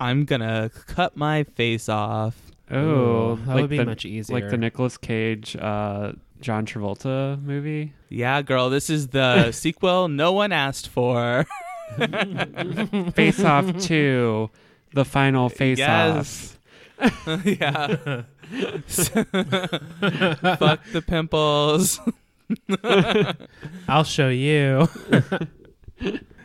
I'm gonna cut my face off. Oh, that would be much easier. Like the Nicolas Cage, John Travolta movie. Yeah, girl, this is the sequel no one asked for. Face Off 2, the final Face Off. Yeah. Fuck the pimples. I'll show you.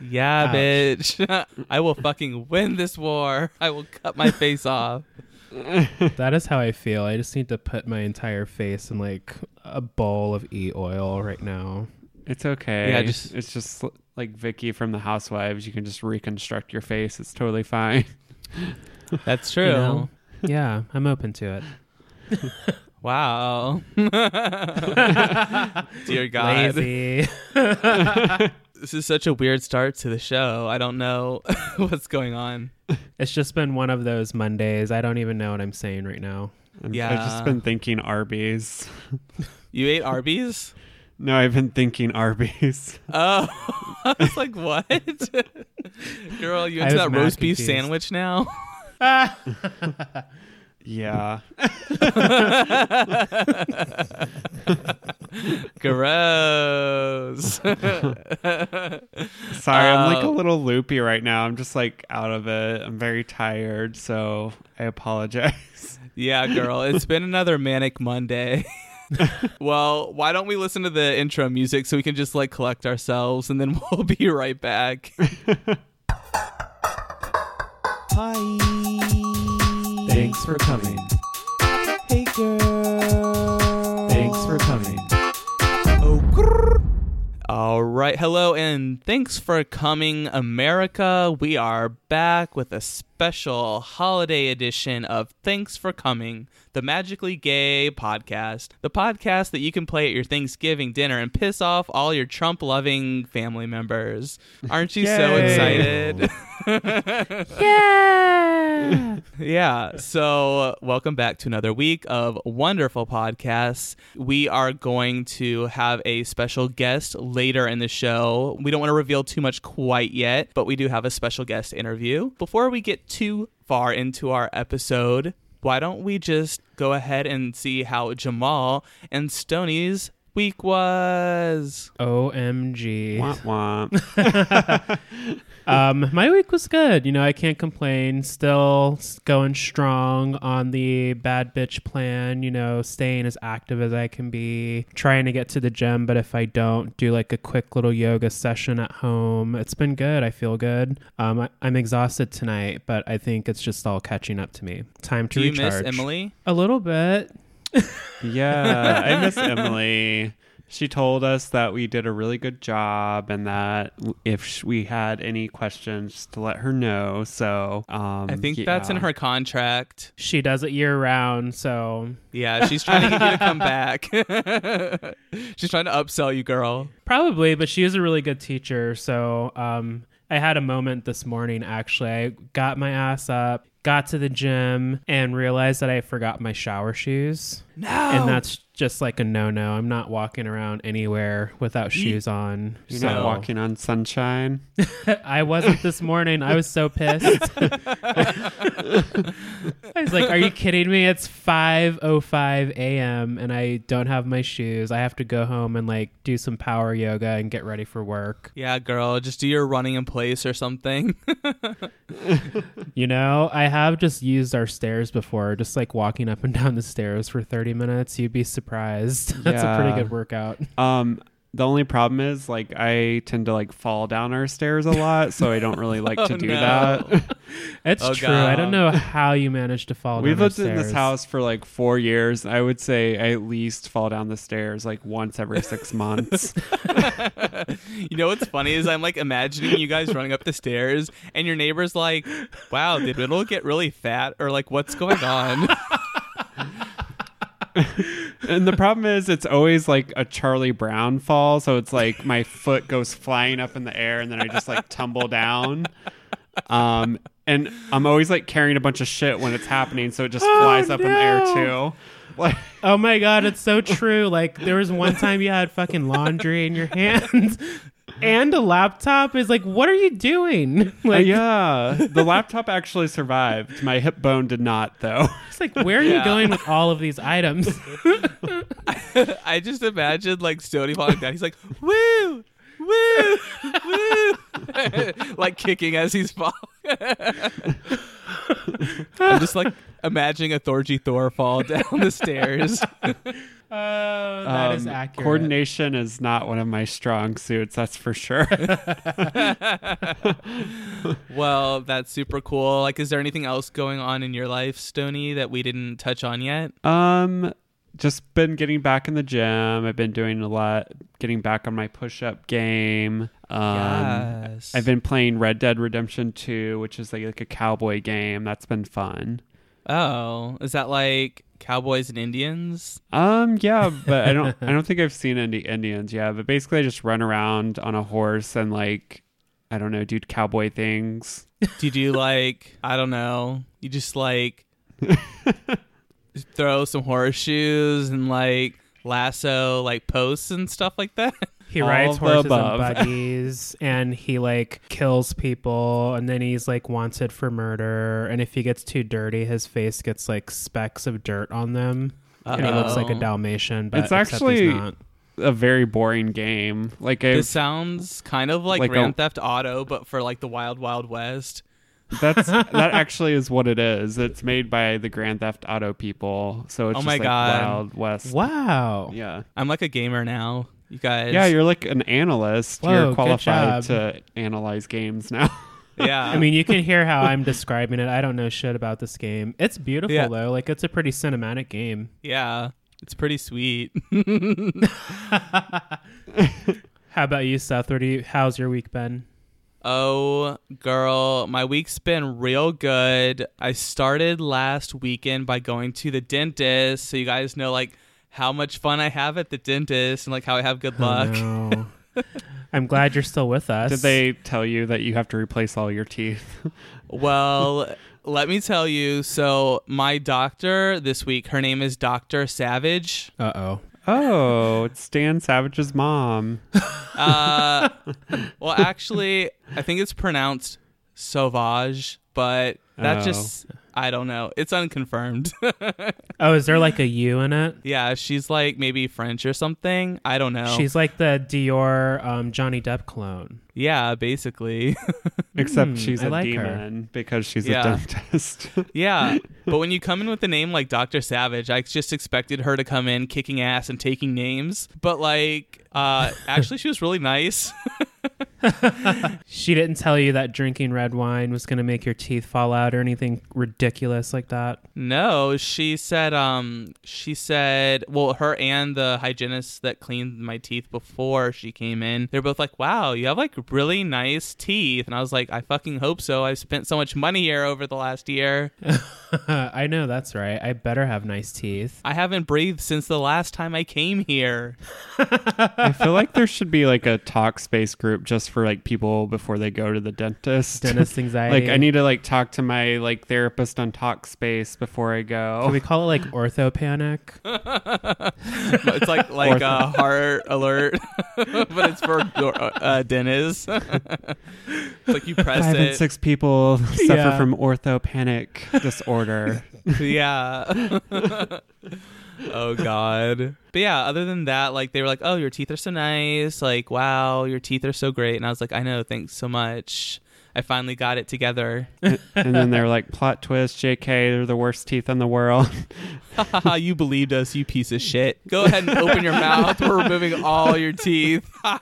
Yeah, ouch, bitch. I will fucking win this war. I will cut my face off. That is how I feel. I just need to put my entire face in like a bowl of e-oil right now. It's okay. Yeah, it's just like Vicky from The Housewives. You can just reconstruct your face. It's totally fine. That's true. You know? Yeah, I'm open to it. Wow. Dear God. Lazy. This is such a weird start to the show. I don't know what's going on. It's just been one of those Mondays. I don't even know what I'm saying right now. Yeah. I've just been thinking Arby's. You ate Arby's? No, I've been thinking Arby's. Oh, I was like, what? Girl, you into that roast beef sandwich now? Yeah. Gross. Sorry, I'm like a little loopy right now. I'm just like out of it. I'm very tired, so I apologize. Yeah, girl, it's been another manic Monday. Well, why don't we listen to the intro music so we can just like collect ourselves, and then we'll be right back. Hi. Thanks for coming. Hey, girl. Thanks for coming. Oh, all right. Hello, and thanks for coming, America. We are back with a special holiday edition of Thanks for Coming, the magically gay podcast. The podcast that you can play at your Thanksgiving dinner and piss off all your Trump-loving family members. Aren't you so excited? Yeah. Yeah. So welcome back to another week of wonderful podcasts. We are going to have a special guest later in the show. We don't want to reveal too much quite yet, but we do have a special guest interview. Before we get too far into our episode, why don't we just go ahead and see how Jamal and Stoney's week was? OMG. Womp womp. My week was good. You know, I can't complain. Still going strong on the bad bitch plan, you know, staying as active as I can be, trying to get to the gym. But if I don't, do like a quick little yoga session at home. It's been good. I feel good. I'm exhausted tonight, but I think it's just all catching up to me. Time to recharge. You miss Emily? A little bit. Yeah, I miss Emily. She told us that we did a really good job and that if we had any questions to let her know. So I think that's in her contract. She does it year round. So yeah, she's trying to get you to come back. She's trying to upsell you, girl. Probably, but she is a really good teacher. So I had a moment this morning, actually. I got my ass up, got to the gym, and realized that I forgot my shower shoes. No. And that's just like a no-no. I'm not walking around anywhere without shoes on. You're not walking on sunshine? I wasn't this morning. I was so pissed. I was like, are you kidding me? It's 5:05 a.m. and I don't have my shoes. I have to go home and like do some power yoga and get ready for work. Yeah, girl, just do your running in place or something. You know, I have just used our stairs before, just like walking up and down the stairs for 30 minutes. You'd be surprised. That's a pretty good workout. The only problem is like I tend to like fall down our stairs a lot, so I don't really like to do that. It's true. God. I don't know how you manage to fall down the stairs. We've lived in this house for like 4 years. I would say I at least fall down the stairs like once every 6 months. You know what's funny is I'm like imagining you guys running up the stairs and your neighbor's like, wow, did Riddle get really fat? Or like, what's going on? And the problem is it's always like a Charlie Brown fall, so it's like my foot goes flying up in the air and then I just like tumble down, and I'm always like carrying a bunch of shit when it's happening, so it just flies up in the air too. Like, oh my god, it's so true. Like there was one time you had fucking laundry in your hands. and a laptop is like, what are you doing? Like, yeah, the laptop actually survived. My hip bone did not, though. It's like, where are you going with all of these items? I just imagine like Stoney falling down. He's like, woo, woo, woo, like kicking as he's falling. I'm just like imagining a Thorgy Thor fall down the stairs. That is accurate. Coordination is not one of my strong suits, that's for sure. Well, that's super cool. Like, is there anything else going on in your life, Stoney, that we didn't touch on yet? Just been getting back in the gym. I've been doing a lot, getting back on my push-up game. Yes. I've been playing Red Dead Redemption 2, which is like a cowboy game. That's been fun. Oh, is that like cowboys and Indians? Yeah, but I don't think I've seen any Indians. Yeah, but basically I just run around on a horse and like, I don't know, do cowboy things. Do you do like, I don't know, you just like throw some horseshoes and like lasso like posts and stuff like that? He rides horses above. And buggies, and he like kills people, and then he's like wanted for murder. And if he gets too dirty, his face gets like specks of dirt on them, and he looks like a Dalmatian. But it's actually a very boring game. Like it sounds kind of like Grand Theft Auto, but for like the Wild Wild West. That actually is what it is. It's made by the Grand Theft Auto people, so it's Wild West. Wow. Yeah, I'm like a gamer now. You guys. Yeah, you're like an analyst. Whoa, you're qualified to analyze games now. Yeah. I mean, you can hear how I'm describing it. I don't know shit about this game. It's beautiful, though. Like, it's a pretty cinematic game. Yeah, it's pretty sweet. How about you, Seth? How's your week been? Oh, girl, my week's been real good. I started last weekend by going to the dentist, so you guys know, like, how much fun I have at the dentist and like how I have good luck. Oh, no. I'm glad you're still with us. Did they tell you that you have to replace all your teeth? Well, let me tell you. So my doctor this week, her name is Dr. Savage. Uh-oh. Oh, it's Stan Savage's mom. Well, actually, I think it's pronounced Sauvage, but that just... I don't know. It's unconfirmed. Oh, is there like a U in it? Yeah, she's like maybe French or something. I don't know. She's like the Dior Johnny Depp clone. Yeah, basically. Except she's a demon because she's a dentist. Yeah. But when you come in with a name like Dr. Savage, I just expected her to come in kicking ass and taking names. But like, actually, she was really nice. She didn't tell you that drinking red wine was going to make your teeth fall out or anything ridiculous like that? No, she said, well, her and the hygienist that cleaned my teeth before she came in, they're both like, wow, you have like really nice teeth. And I was like, I fucking hope so. I've spent so much money here over the last year. I know, that's right. I better have nice teeth. I haven't breathed since the last time I came here. I feel like there should be like a Talkspace group just for like people before they go to the dentist. Dentist anxiety. Like I need to like talk to my like therapist on Talkspace before I go. Can we call it like ortho panic? It's like a heart alert, but it's for dentists. It's like you press 5 and 6 people suffer from ortho panic disorder. Yeah. Oh God. But yeah, other than that, like they were like, oh, your teeth are so nice. Like, wow, your teeth are so great. And I was like, I know, thanks so much. I finally got it together. And then they're like, plot twist, JK, they're the worst teeth in the world. You believed us, you piece of shit. Go ahead and open your mouth. We're removing all your teeth. No.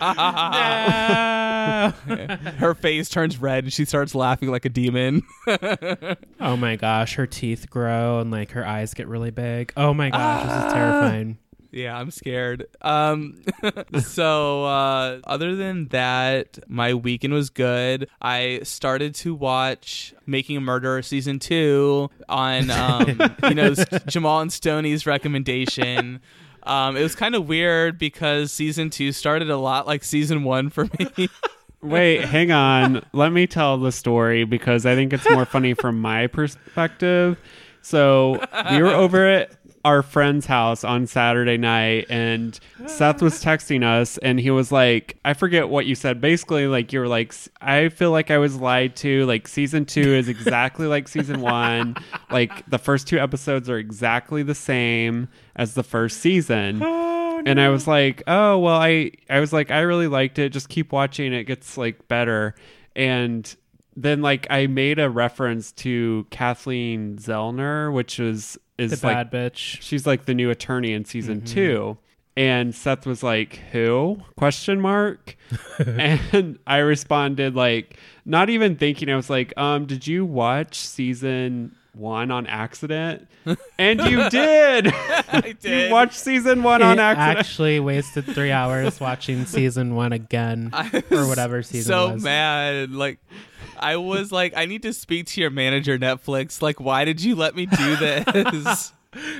Her face turns red and she starts laughing like a demon. Oh my gosh, her teeth grow and like her eyes get really big. Oh my gosh, this is terrifying. Yeah, I'm scared. So other than that, my weekend was good. I started to watch Making a Murderer Season 2 on, Jamal and Stoney's recommendation. It was kind of weird because Season 2 started a lot like Season 1 for me. Wait, hang on. Let me tell the story because I think it's more funny from my perspective. So we were over at our friend's house on Saturday night, and Seth was texting us, and he was like, I forget what you said. Basically, like, you were like, I feel like I was lied to. Like, season 2 is exactly like season 1. Like, the first 2 episodes are exactly the same as the first season. Oh, no. And I was like, oh, well, I was like, I really liked it. Just keep watching. It gets, like, better. And then, like, I made a reference to Kathleen Zellner, which is the, like, bad bitch. She's like the new attorney in season 2. And Seth was like, who? ? And I responded, like, not even thinking. I was like, did you watch season 1 on accident? And you did. I did. You watched season 1 on accident. Actually wasted 3 hours watching season 1 again, or whatever season was. So mad. Like, I was like, I need to speak to your manager, Netflix. Like, why did you let me do this?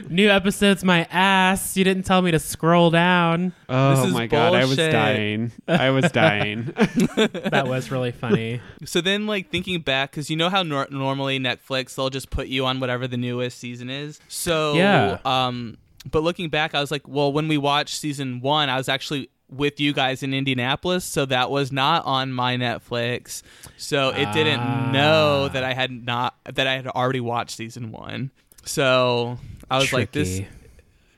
New episodes, my ass. You didn't tell me to scroll down. Oh my God, I was dying. That was really funny. So then, like, thinking back, because you know how normally Netflix, they'll just put you on whatever the newest season is. So, yeah. But looking back, I was like, well, when we watched season 1, I was actually with you guys in Indianapolis, so that was not on my Netflix. So it didn't know that I had already watched season 1. So I was like, this,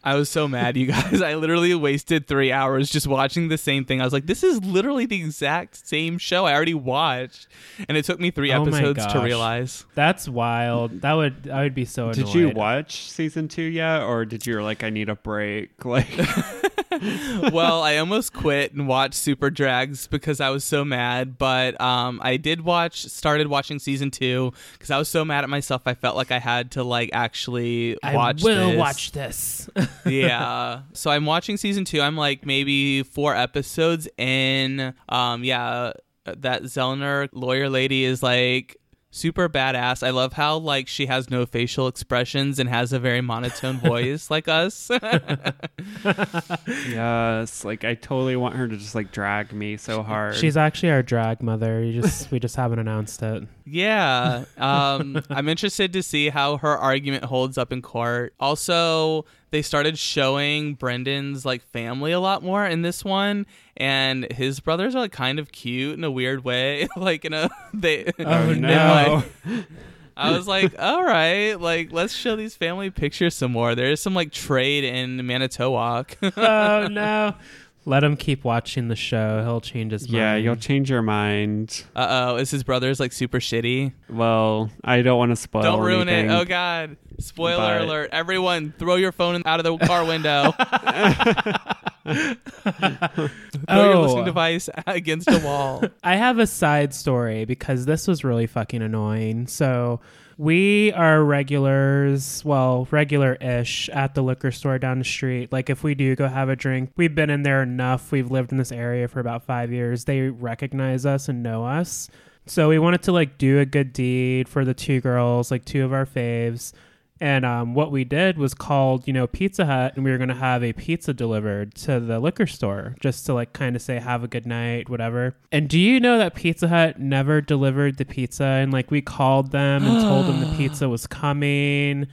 I was so mad, you guys. I literally wasted 3 hours just watching the same thing. I was like, this is literally the exact same show I already watched. And it took me 3 episodes to realize. That's wild. I would be so annoyed. Did you watch season 2 yet? Or did you, like, I need a break? Like, well, I almost quit and watched Super Drags because I was so mad. But I did started watching season 2 because I was so mad at myself. I felt like I had to, like, actually watch this. I will watch this. Yeah. So I'm watching season 2. I'm, like, maybe 4 episodes in. Yeah, that Zellner lawyer lady is, like, super badass. I love how, like, she has no facial expressions and has a very monotone voice like us. Yes, like, I totally want her to just, like, drag me so hard. She's actually our drag mother. We just haven't announced it. Yeah. I'm interested to see how her argument holds up in court. Also, they started showing Brendan's, like, family a lot more in this one, and his brothers are, like, kind of cute in a weird way. Like, I was like, all right, like, let's show these family pictures some more. There's some, like, trade in Manitowoc. Oh no. Let him keep watching the show. He'll change his mind. Yeah, you'll change your mind. Uh-oh. Is his brother's, like, super shitty? Well, I don't want to spoil anything. Don't ruin it. Oh, God. Spoiler alert. Everyone, throw your phone out of the car window. Throw your listening device against a wall. I have a side story because this was really fucking annoying. So we are regular-ish at the liquor store down the street. Like, if we do go have a drink, we've been in there enough. We've lived in this area for about 5 years. They recognize us and know us. So we wanted to, like, do a good deed for the 2 girls, like, 2 of our faves. And what we did was called, you know, Pizza Hut, and we were going to have a pizza delivered to the liquor store just to, like, kind of say, have a good night, whatever. And do you know that Pizza Hut never delivered the pizza? And, like, we called them and told them the pizza was coming.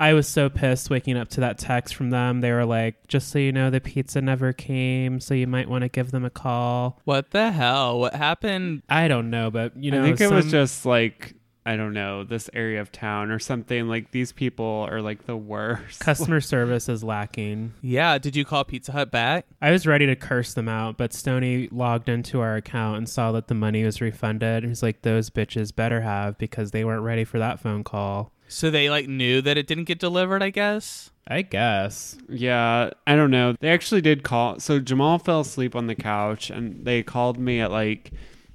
I was so pissed waking up to that text from them. They were like, just so you know, the pizza never came, so you might want to give them a call. What the hell? What happened? I don't know, but, you know, I think it was just, like, I don't know, this area of town or something. Like, these people are, like, the worst. Customer service is lacking. Yeah. Did you call Pizza Hut back? I was ready to curse them out, but Stoney logged into our account and saw that the money was refunded. He's like, those bitches better have, because they weren't ready for that phone call. So they, like, knew that it didn't get delivered, I guess. Yeah, I don't know. They actually did call. So Jamal fell asleep on the couch, and they called me at, like,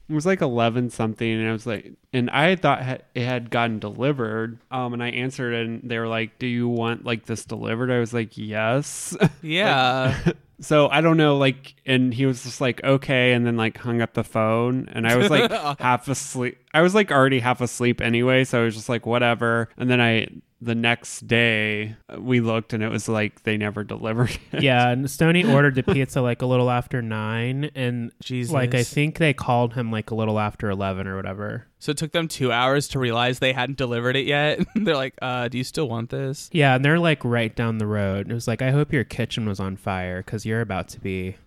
it was like 11 something, and I was like, and I thought it had gotten delivered. And I answered, and they were like, do you want, like, this delivered? I was like, yes. Yeah. Like, so I don't know, like, and he was just like, okay, and then, like, hung up the phone, and I was like half asleep. I was like already half asleep anyway, so I was just like, whatever. And then I the next day we looked and it was like they never delivered it. Yeah, and Stoney ordered the pizza like a little after 9 and Jesus. Like I think they called him like a little after 11 or whatever. So it took them 2 hours to realize they hadn't delivered it yet. They're like, do you still want this? Yeah, and they're like right down the road. It was like, I hope your kitchen was on fire because you're about to be.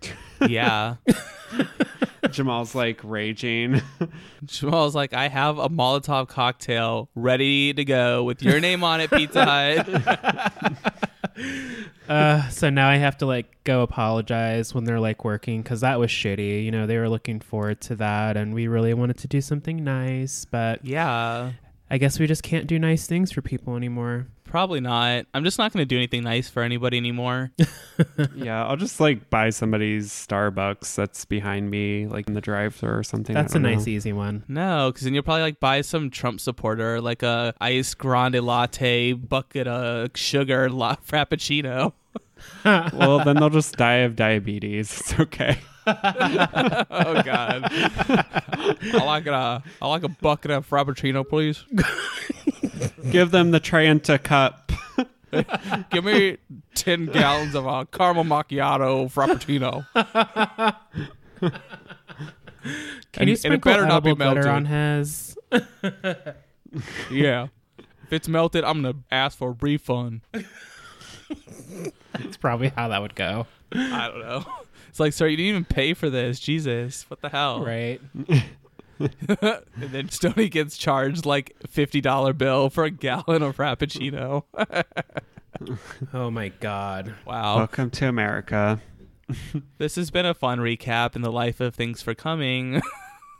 Yeah. Jamal's like raging. Jamal's like, I have a Molotov cocktail ready to go with your name on it, Pizza Hut. So now I have to like go apologize when they're like working because that was shitty. You know, they were looking forward to that and we really wanted to do something nice, but yeah, I guess we just can't do nice things for people anymore. Probably not. I'm just not going to do anything nice for anybody anymore. Yeah, I'll just like buy somebody's Starbucks that's behind me, like in the drive-thru or something. That's a nice, easy one. No, because then you'll probably like buy some Trump supporter, like a ice grande latte, bucket of sugar frappuccino. Well, then they'll just die of diabetes. It's okay. Oh God! I like a bucket of frappuccino, please. Give them the Trenta cup. Give me 10 gallons of a caramel macchiato frappuccino. Can you sprinkle edible butter on his? Yeah, if it's melted, I'm gonna ask for a refund. That's probably how that would go. I don't know. It's like, sir, you didn't even pay for this. Jesus, what the hell? Right. And then Stoney gets charged like $50 bill for a gallon of Frappuccino. Oh my God. Wow. Welcome to America. This has been a fun recap in the life of Thanks for Coming.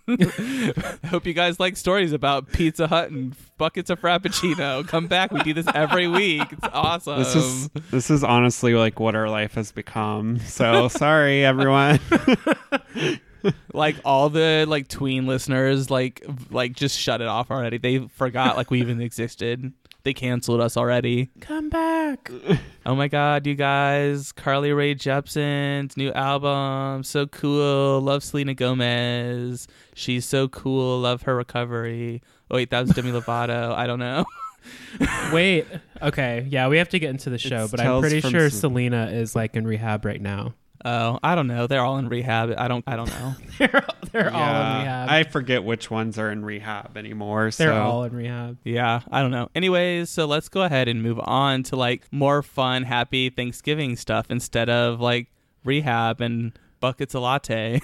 I hope you guys like stories about Pizza Hut and buckets of Frappuccino. Come back. We do this every week. It's awesome. This is honestly like what our life has become. So sorry, everyone. Like all the like tween listeners, like just shut it off already. They forgot like we even existed. They canceled us already. Come back. Oh my God, you guys. Carly Rae Jepsen's new album. So cool. Love Selena Gomez. She's so cool. Love her recovery. Oh, wait, that was Demi Lovato. I don't know. Wait. Okay. Yeah, we have to get into the show, but I'm pretty sure Selena is like in rehab right now. Oh, I don't know. They're all in rehab. I don't know. They're all in rehab. I forget which ones are in rehab anymore. They're all in rehab. Yeah, I don't know. Anyways, so let's go ahead and move on to like more fun, happy Thanksgiving stuff instead of like rehab and buckets of latte.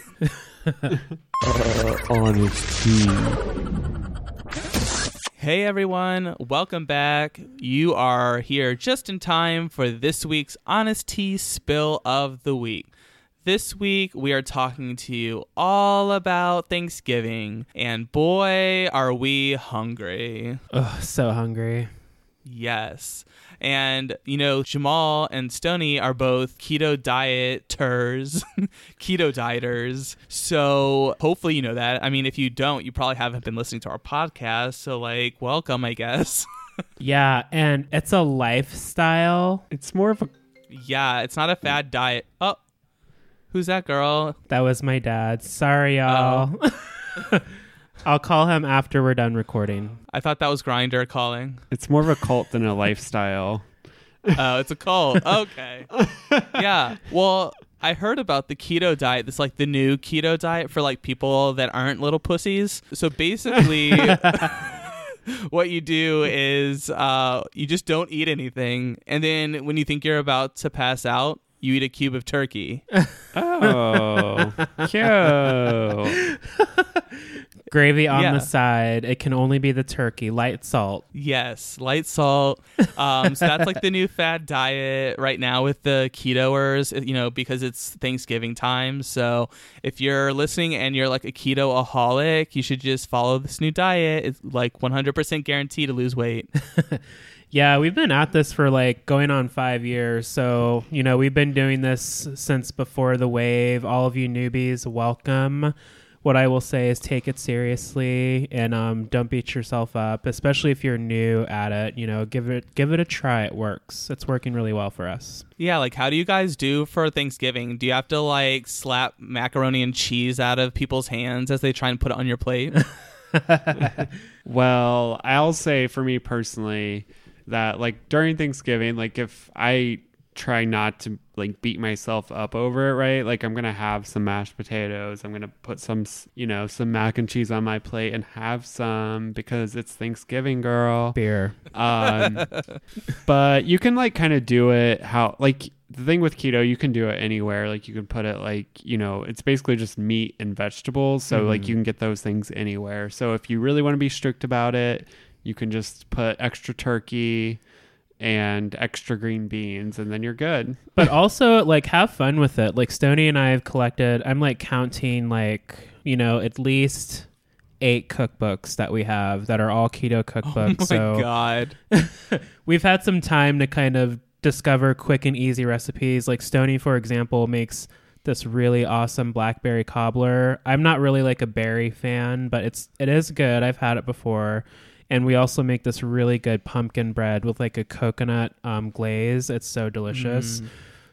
Hey everyone, welcome back. You are here just in time for this week's Honest Tea Spill of the Week. This week, we are talking to you all about Thanksgiving, and boy, are we hungry. Oh, so hungry. Yes. And, you know, Jamal and Stoney are both keto dieters. So hopefully you know that. I mean, if you don't, you probably haven't been listening to our podcast. So like, welcome, I guess. Yeah. And it's a lifestyle. It's more of a... Yeah. It's not a fad diet. Oh, who's that girl? That was my dad. Sorry, y'all. Oh. I'll call him after we're done recording. I thought that was Grindr calling. It's more of a cult than a lifestyle. Oh, it's a cult. Okay. Yeah. Well, I heard about the keto diet. It's like the new keto diet for like people that aren't little pussies. So basically... What you do is you just don't eat anything. And then when you think you're about to pass out, you eat a cube of turkey. Oh. Cute. Gravy on the side. It can only be the turkey. Light salt. Yes, light salt. So that's like the new fad diet right now with the ketoers, you know, because it's Thanksgiving time. So if you're listening and you're like a ketoaholic, you should just follow this new diet. It's like 100% guaranteed to lose weight. Yeah, we've been at this for like going on 5 years. So, you know, we've been doing this since before the wave. All of you newbies, welcome. What I will say is take it seriously and don't beat yourself up, especially if you're new at it. You know, give it a try. It works. It's working really well for us. Yeah, like how do you guys do for Thanksgiving? Do you have to like slap macaroni and cheese out of people's hands as they try and put it on your plate? Well, I'll say for me personally, that like during Thanksgiving, like if I try not to like beat myself up over it, right? Like I'm going to have some mashed potatoes. I'm going to put some, you know, some mac and cheese on my plate and have some because it's Thanksgiving, girl. Beer. But you can like kind of do it how, like the thing with keto, you can do it anywhere. Like you can put it like, you know, it's basically just meat and vegetables. So like you can get those things anywhere. So if you really want to be strict about it, you can just put extra turkey and extra green beans and then you're good. But also like have fun with it. Like Stoney and I have collected, I'm like counting like, you know, at least 8 cookbooks that we have that are all keto cookbooks. Oh my God. We've had some time to kind of discover quick and easy recipes. Like Stoney, for example, makes this really awesome blackberry cobbler. I'm not really like a berry fan, but it is good. I've had it before. And we also make this really good pumpkin bread with like a coconut glaze. It's so delicious.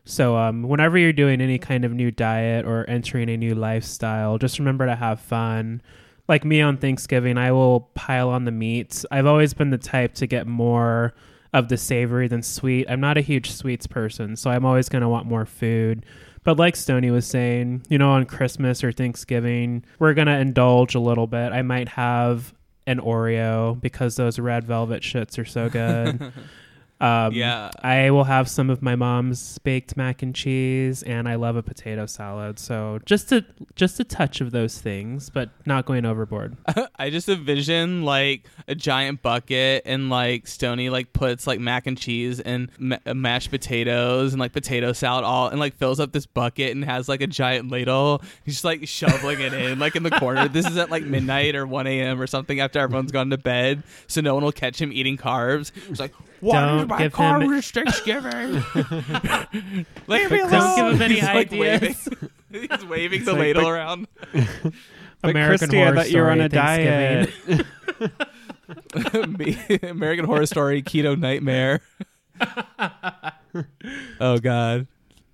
So whenever you're doing any kind of new diet or entering a new lifestyle, just remember to have fun. Like me on Thanksgiving, I will pile on the meats. I've always been the type to get more of the savory than sweet. I'm not a huge sweets person, so I'm always going to want more food. But like Stoney was saying, you know, on Christmas or Thanksgiving, we're going to indulge a little bit. I might have an Oreo because those red velvet shits are so good. Yeah. I will have some of my mom's baked mac and cheese, and I love a potato salad. So just a touch of those things, but not going overboard. I just envision like a giant bucket and like Stoney like puts like mac and cheese and mashed potatoes and like potato salad all and like fills up this bucket and has like a giant ladle. He's just like shoveling it in like in the corner. This is at like midnight or 1 a.m. or something after everyone's gone to bed, so no one will catch him eating carbs. It's like, what is my carb restriction? Leave me alone. Don't give him any ideas. Like waving. He's waving the ladle around. Like, American Horror Story, I thought you were on a diet. American Horror Story, Keto Nightmare. Oh, God.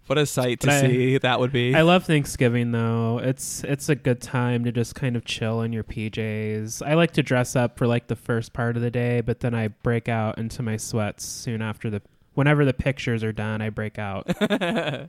What a sight to see that would be. I love Thanksgiving, though. It's a good time to just kind of chill in your PJs. I like to dress up for like the first part of the day, but then I break out into my sweats soon after whenever the pictures are done, I break out. Yeah.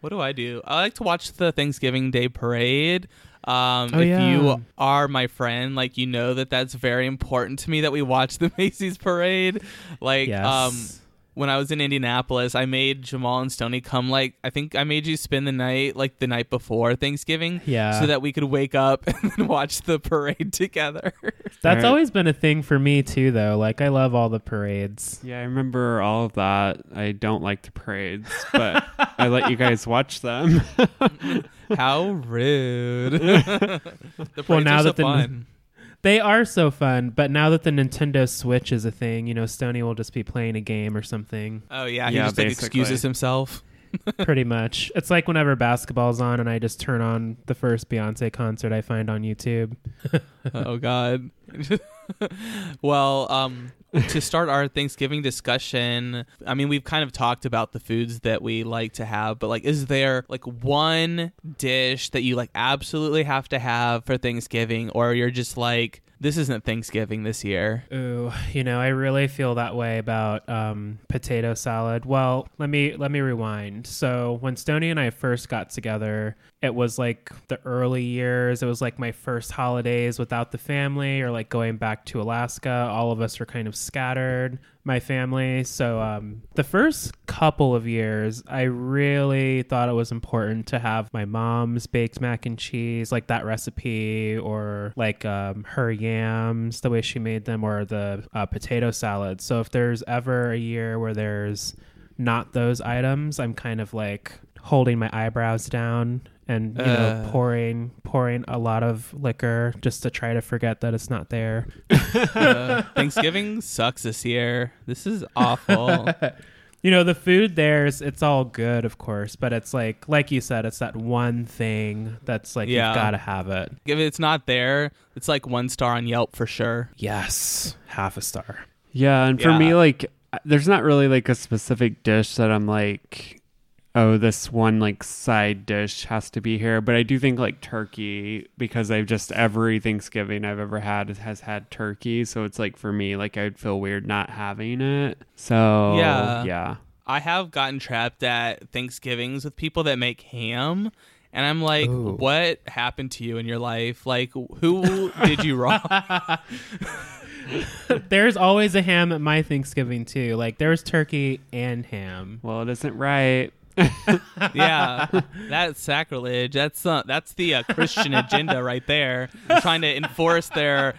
What do? I like to watch the Thanksgiving Day Parade. You are my friend, like, you know that that's very important to me that we watch the Macy's Parade. Like, yes. When I was in Indianapolis, I made Jamal and Stoney come, like, I think I made you spend the night, like, the night before Thanksgiving. Yeah. So that we could wake up and then watch the parade together. That's always been a thing for me, too, though. Like, I love all the parades. Yeah, I remember all of that. I don't like the parades, but I let you guys watch them. How rude. The parades are so fun. They are so fun, but now that the Nintendo Switch is a thing, you know, Stoney will just be playing a game or something. Oh, yeah. He just excuses himself. Pretty much. It's like whenever basketball's on and I just turn on the first Beyonce concert I find on YouTube. Oh, God. Well, to start our Thanksgiving discussion, I mean, we've kind of talked about the foods that we like to have, but like, is there like one dish that you like absolutely have to have for Thanksgiving, or you're just like, this isn't Thanksgiving this year? Ooh, you know, I really feel that way about potato salad. Well, let me rewind. So when Stoney and I first got together, it was like the early years. It was like my first holidays without the family, or like going back to Alaska. All of us were kind of scattered, my family. So the first couple of years, I really thought it was important to have my mom's baked mac and cheese, like that recipe, or like her yams, the way she made them, or the potato salad. So if there's ever a year where there's not those items, I'm kind of like holding my eyebrows down and you know, pouring a lot of liquor just to try to forget that it's not there. Thanksgiving sucks this year. This is awful. You know, the food there's, it's all good, of course, but it's like you said, it's that one thing that's like, you've got to have it. If it's not there, it's like 1 star on Yelp for sure. Yes. 0.5 star. Yeah. And for me, like, there's not really like a specific dish that I'm like, oh, this one like side dish has to be here. But I do think like turkey, because I've just every Thanksgiving I've ever had has had turkey. So it's like for me, like I'd feel weird not having it. So yeah. I have gotten trapped at Thanksgivings with people that make ham. And I'm like, ooh, what happened to you in your life? Like, who did you wrong? There's always a ham at my Thanksgiving, too. Like, there's turkey and ham. Well, it isn't right. Yeah, that's sacrilege. That's the Christian agenda right there. They're trying to enforce their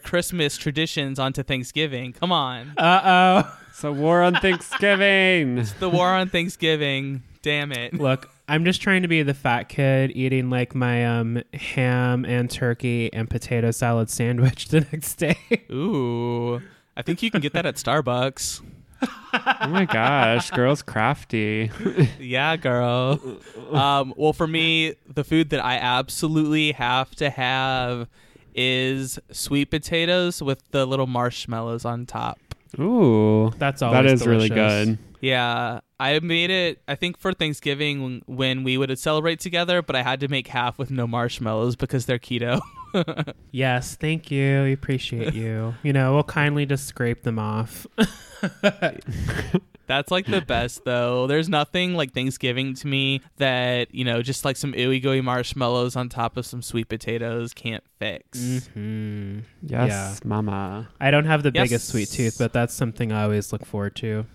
Christmas traditions onto Thanksgiving. Come on. Uh-oh. It's a war on Thanksgiving. It's the war on Thanksgiving. Damn it. Look, I'm just trying to be the fat kid eating like my ham and turkey and potato salad sandwich the next day. Ooh, I think you can get that at Starbucks. Oh my gosh, girl's crafty. Yeah, girl. Well, for me, the food that I absolutely have to have is sweet potatoes with the little marshmallows on top. Ooh, that's always delicious. That is really good. Yeah, I made it, I think, for Thanksgiving when we would celebrate together, but I had to make half with no marshmallows because they're keto. Yes, thank you. We appreciate you. You know, we'll kindly just scrape them off. That's like the best, though. There's nothing like Thanksgiving to me that, you know, just like some ooey-gooey marshmallows on top of some sweet potatoes can't fix. Mm-hmm. Yes, yeah. Mama. I don't have the biggest sweet tooth, but that's something I always look forward to.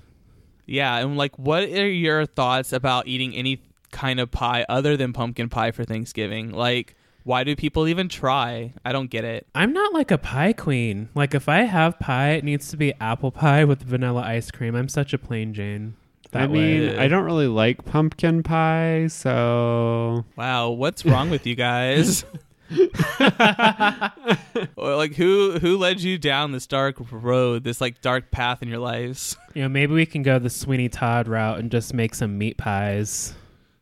Yeah, and like, what are your thoughts about eating any kind of pie other than pumpkin pie for Thanksgiving? Like, why do people even try? I don't get it. I'm not like a pie queen. Like, if I have pie, it needs to be apple pie with vanilla ice cream. I'm such a plain Jane. I don't really like pumpkin pie, so... Wow, what's wrong with you guys? Like, who led you down this dark road, this like dark path in your lives? You know, maybe we can go the Sweeney Todd route and just make some meat pies.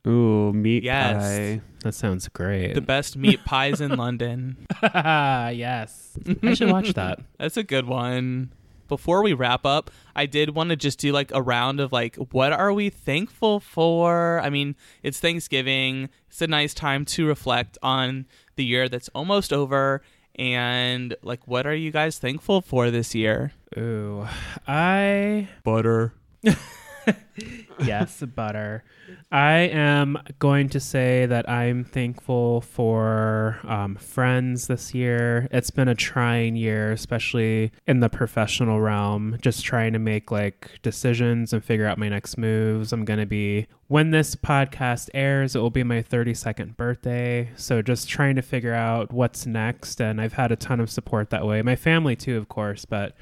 Ooh, meat pie. That sounds great. The best meat pies in London. Yes. I should watch that. That's a good one. Before we wrap up, I did want to just do like a round of like, what are we thankful for? I mean, it's Thanksgiving. It's a nice time to reflect on the year that's almost over. And like, what are you guys thankful for this year? Ooh, butter. Yes, butter. I am going to say that I'm thankful for friends this year. It's been a trying year, especially in the professional realm, just trying to make like decisions and figure out my next moves. I'm going to be, when this podcast airs, it will be my 32nd birthday. So just trying to figure out what's next. And I've had a ton of support that way. My family too, of course, but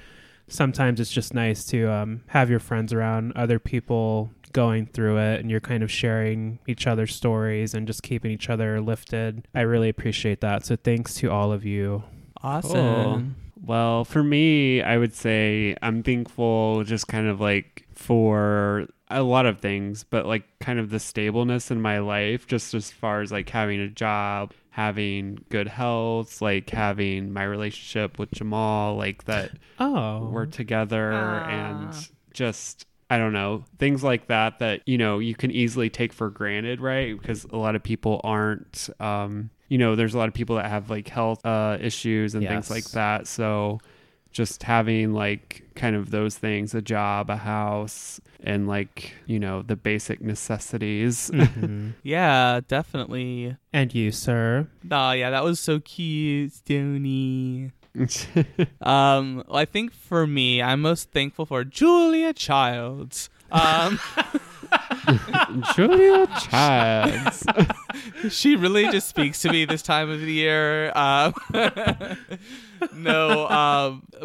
sometimes it's just nice to have your friends around, other people going through it, and you're kind of sharing each other's stories and just keeping each other lifted. I really appreciate that. So thanks to all of you. Awesome. Cool. Well, for me, I would say I'm thankful just kind of like for a lot of things, but like kind of the stableness in my life, just as far as like having a job, having good health, like having my relationship with Jamal, like that we're together and just, I don't know, things like that, you know, you can easily take for granted, right? Because a lot of people aren't, you know, there's a lot of people that have like health issues and things like that. So just having like kind of those things, a job, a house, and like, you know, the basic necessities. Mm-hmm. Yeah, definitely. And you, sir. Oh, yeah, that was so cute, Stoney. Well, I think for me, I'm most thankful for Julia Childs. Julia Childs. She really just speaks to me this time of the year.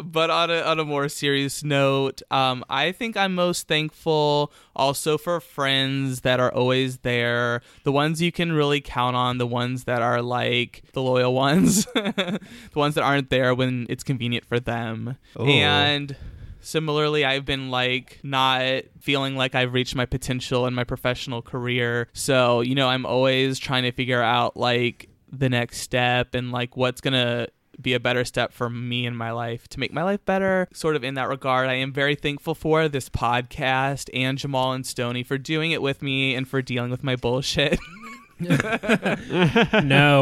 But on a more serious note, I think I'm most thankful also for friends that are always there, the ones you can really count on, the ones that are like the loyal ones, the ones that aren't there when it's convenient for them. Ooh. And similarly, I've been like not feeling like I've reached my potential in my professional career. So, you know, I'm always trying to figure out like the next step and like what's going to be a better step for me in my life to make my life better. Sort of in that regard, I am very thankful for this podcast and Jamal and Stoney for doing it with me and for dealing with my bullshit. No,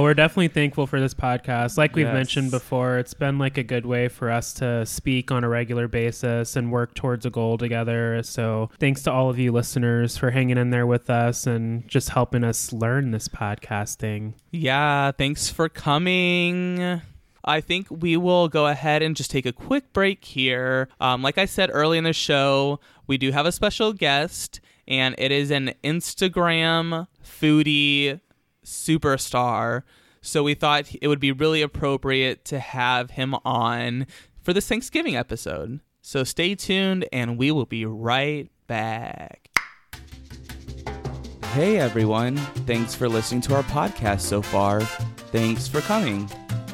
we're definitely thankful for this podcast. Like we've mentioned before, it's been like a good way for us to speak on a regular basis and work towards a goal together. So thanks to all of you listeners for hanging in there with us and just helping us learn this podcasting. Yeah, thanks for coming. I think we will go ahead and just take a quick break here. Like I said early in the show, we do have a special guest. And it is an Instagram foodie superstar. So we thought it would be really appropriate to have him on for this Thanksgiving episode. So stay tuned and we will be right back. Hey, everyone. Thanks for listening to our podcast so far. Thanks for coming.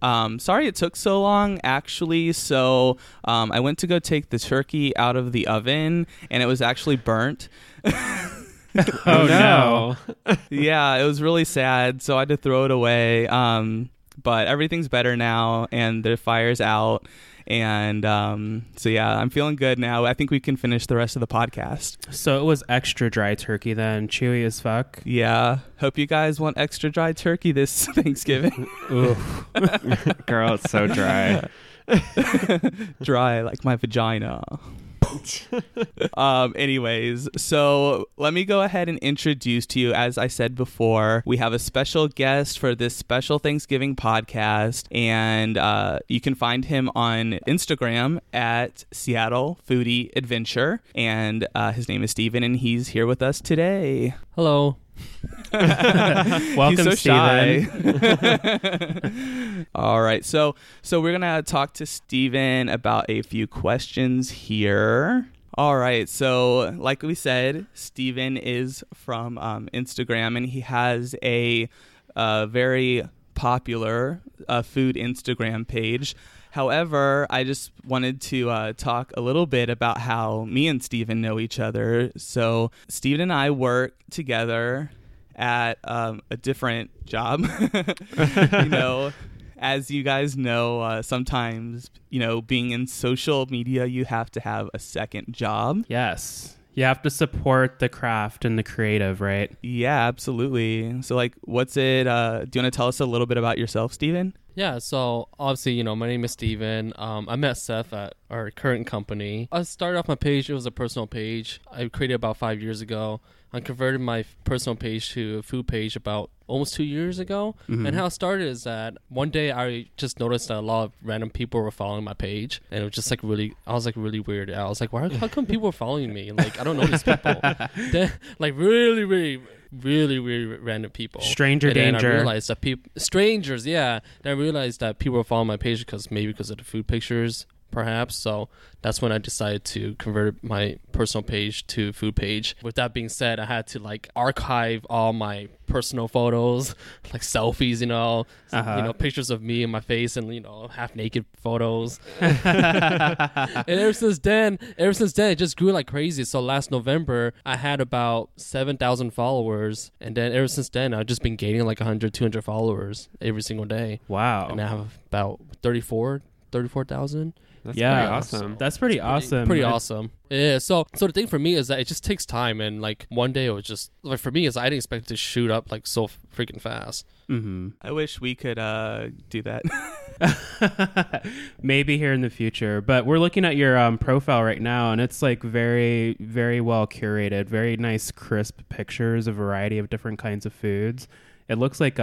Sorry it took so long, actually. So I went to go take the turkey out of the oven, and it was actually burnt. Oh, no. Yeah, it was really sad, so I had to throw it away. But everything's better now, and the fire's out. And so, yeah, I'm feeling good now. I think we can finish the rest of the podcast. So it was extra dry turkey then, chewy as fuck. Yeah. Hope you guys want extra dry turkey this Thanksgiving. Oof. Girl, it's so dry. Dry like my vagina. Anyways, so let me go ahead and introduce to you, as I said before, we have a special guest for this special Thanksgiving podcast, and you can find him on Instagram at Seattle Foodie Adventure, and his name is Steven, and he's here with us today. Hello. Welcome, Steven. All right, so we're gonna talk to Steven about a few questions here. All right, so like we said, Steven is from Instagram, and he has a very popular food Instagram page. However, I just wanted to talk a little bit about how me and Steven know each other. So Steven and I work together at a different job. You know, as you guys know, sometimes, you know, being in social media, you have to have a second job. Yes. You have to support the craft and the creative, right? Yeah, absolutely. So, like, what's it? Do you want to tell us a little bit about yourself, Steven? Yeah, so obviously, you know, my name is Steven. I met Seth at our current company. I started off my page. It was a personal page I created about 5 years ago. I converted my personal page to a food page about almost 2 years ago. Mm-hmm. And how it started is that one day I just noticed that a lot of random people were following my page. And it was just like really, I was like really weirded out. I was like, why? How come people are following me? And like, I don't know these people. Then, like really random people. Stranger danger. I realized that strangers, yeah. Then I realized that people were following my page because of the food pictures. Perhaps. So that's when I decided to convert my personal page to food page. With that being said, I had to like archive all my personal photos, like selfies, you know, you know, pictures of me and my face and, you know, half naked photos. And ever since then, it just grew like crazy. So last November, I had about 7,000 followers. And then ever since then, I've just been gaining like 100, 200 followers every single day. Wow. And I have about 34,000. That's pretty awesome. That's pretty awesome. Pretty awesome. Yeah. So the thing for me is that it just takes time, and like one day it was just like for me is I didn't expect it to shoot up like so freaking fast. Mm-hmm. I wish we could do that. Maybe here in the future, but we're looking at your profile right now, and it's like very, very well curated, very nice, crisp pictures, a variety of different kinds of foods. It looks like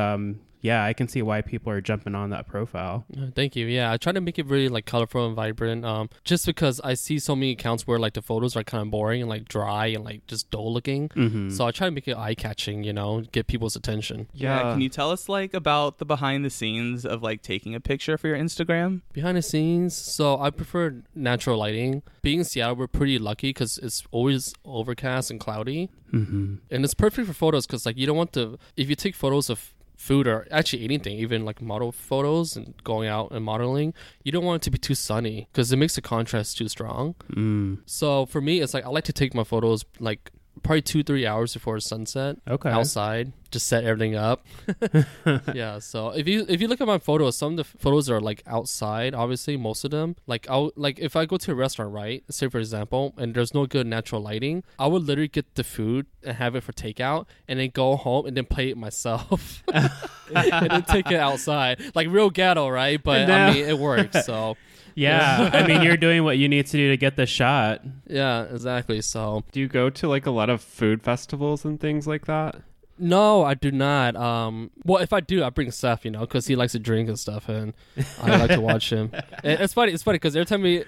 yeah, I can see why people are jumping on that profile. Thank you. Yeah, I try to make it really like colorful and vibrant. Just because I see so many accounts where like the photos are kind of boring and like dry and like just dull looking. Mm-hmm. So I try to make it eye catching, you know, get people's attention. Yeah. Can you tell us like about the behind the scenes of like taking a picture for your Instagram? Behind the scenes. So I prefer natural lighting. Being in Seattle, we're pretty lucky because it's always overcast and cloudy. Mm-hmm. And it's perfect for photos because like you don't want to, if you take photos of food or actually anything, even like model photos and going out and modeling, you don't want it to be too sunny because it makes the contrast too strong. So for me, it's like I like to take my photos like probably 2-3 hours before sunset. Okay. Outside, just set everything up. Yeah, so if you look at my photos, some of the photos are like outside, obviously most of them. Like I'll like if I go to a restaurant, right, say for example, and there's no good natural lighting, I would literally get the food and have it for takeout and then go home and then play it myself. And then take it outside, like real ghetto, right? But no. I mean, it works. So yeah, I mean, you're doing what you need to do to get the shot. Yeah, exactly. So do you go to like a lot of food festivals and things like that? No, I do not. Well, if I do, I bring Seth, you know, because he likes to drink and stuff, and I like to watch him. And it's funny because every time we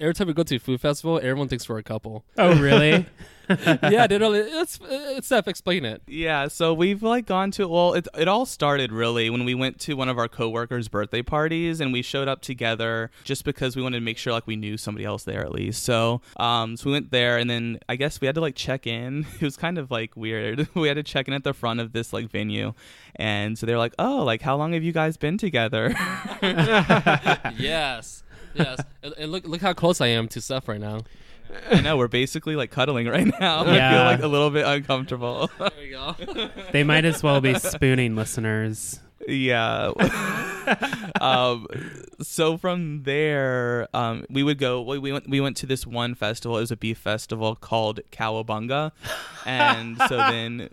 go to a food festival, everyone thinks we're a couple. Oh, really? Yeah, they don't. It's Seth, explain it. Yeah, so we've like gone to, well, it all started really when we went to one of our coworkers' birthday parties, and we showed up together just because we wanted to make sure like we knew somebody else there at least. So we went there, and then I guess we had to like check in. It was kind of like weird. We had to check in at the front of this like venue, and so they were like, "Oh, like how long have you guys been together?" Yes. Yes, and look how close I am to Seth right now. I know, we're basically like cuddling right now. Yeah. I feel like a little bit uncomfortable. There we go. They might as well be spooning, listeners. Yeah. So from there, we went to this one festival. It was a beef festival called Cowabunga. And so then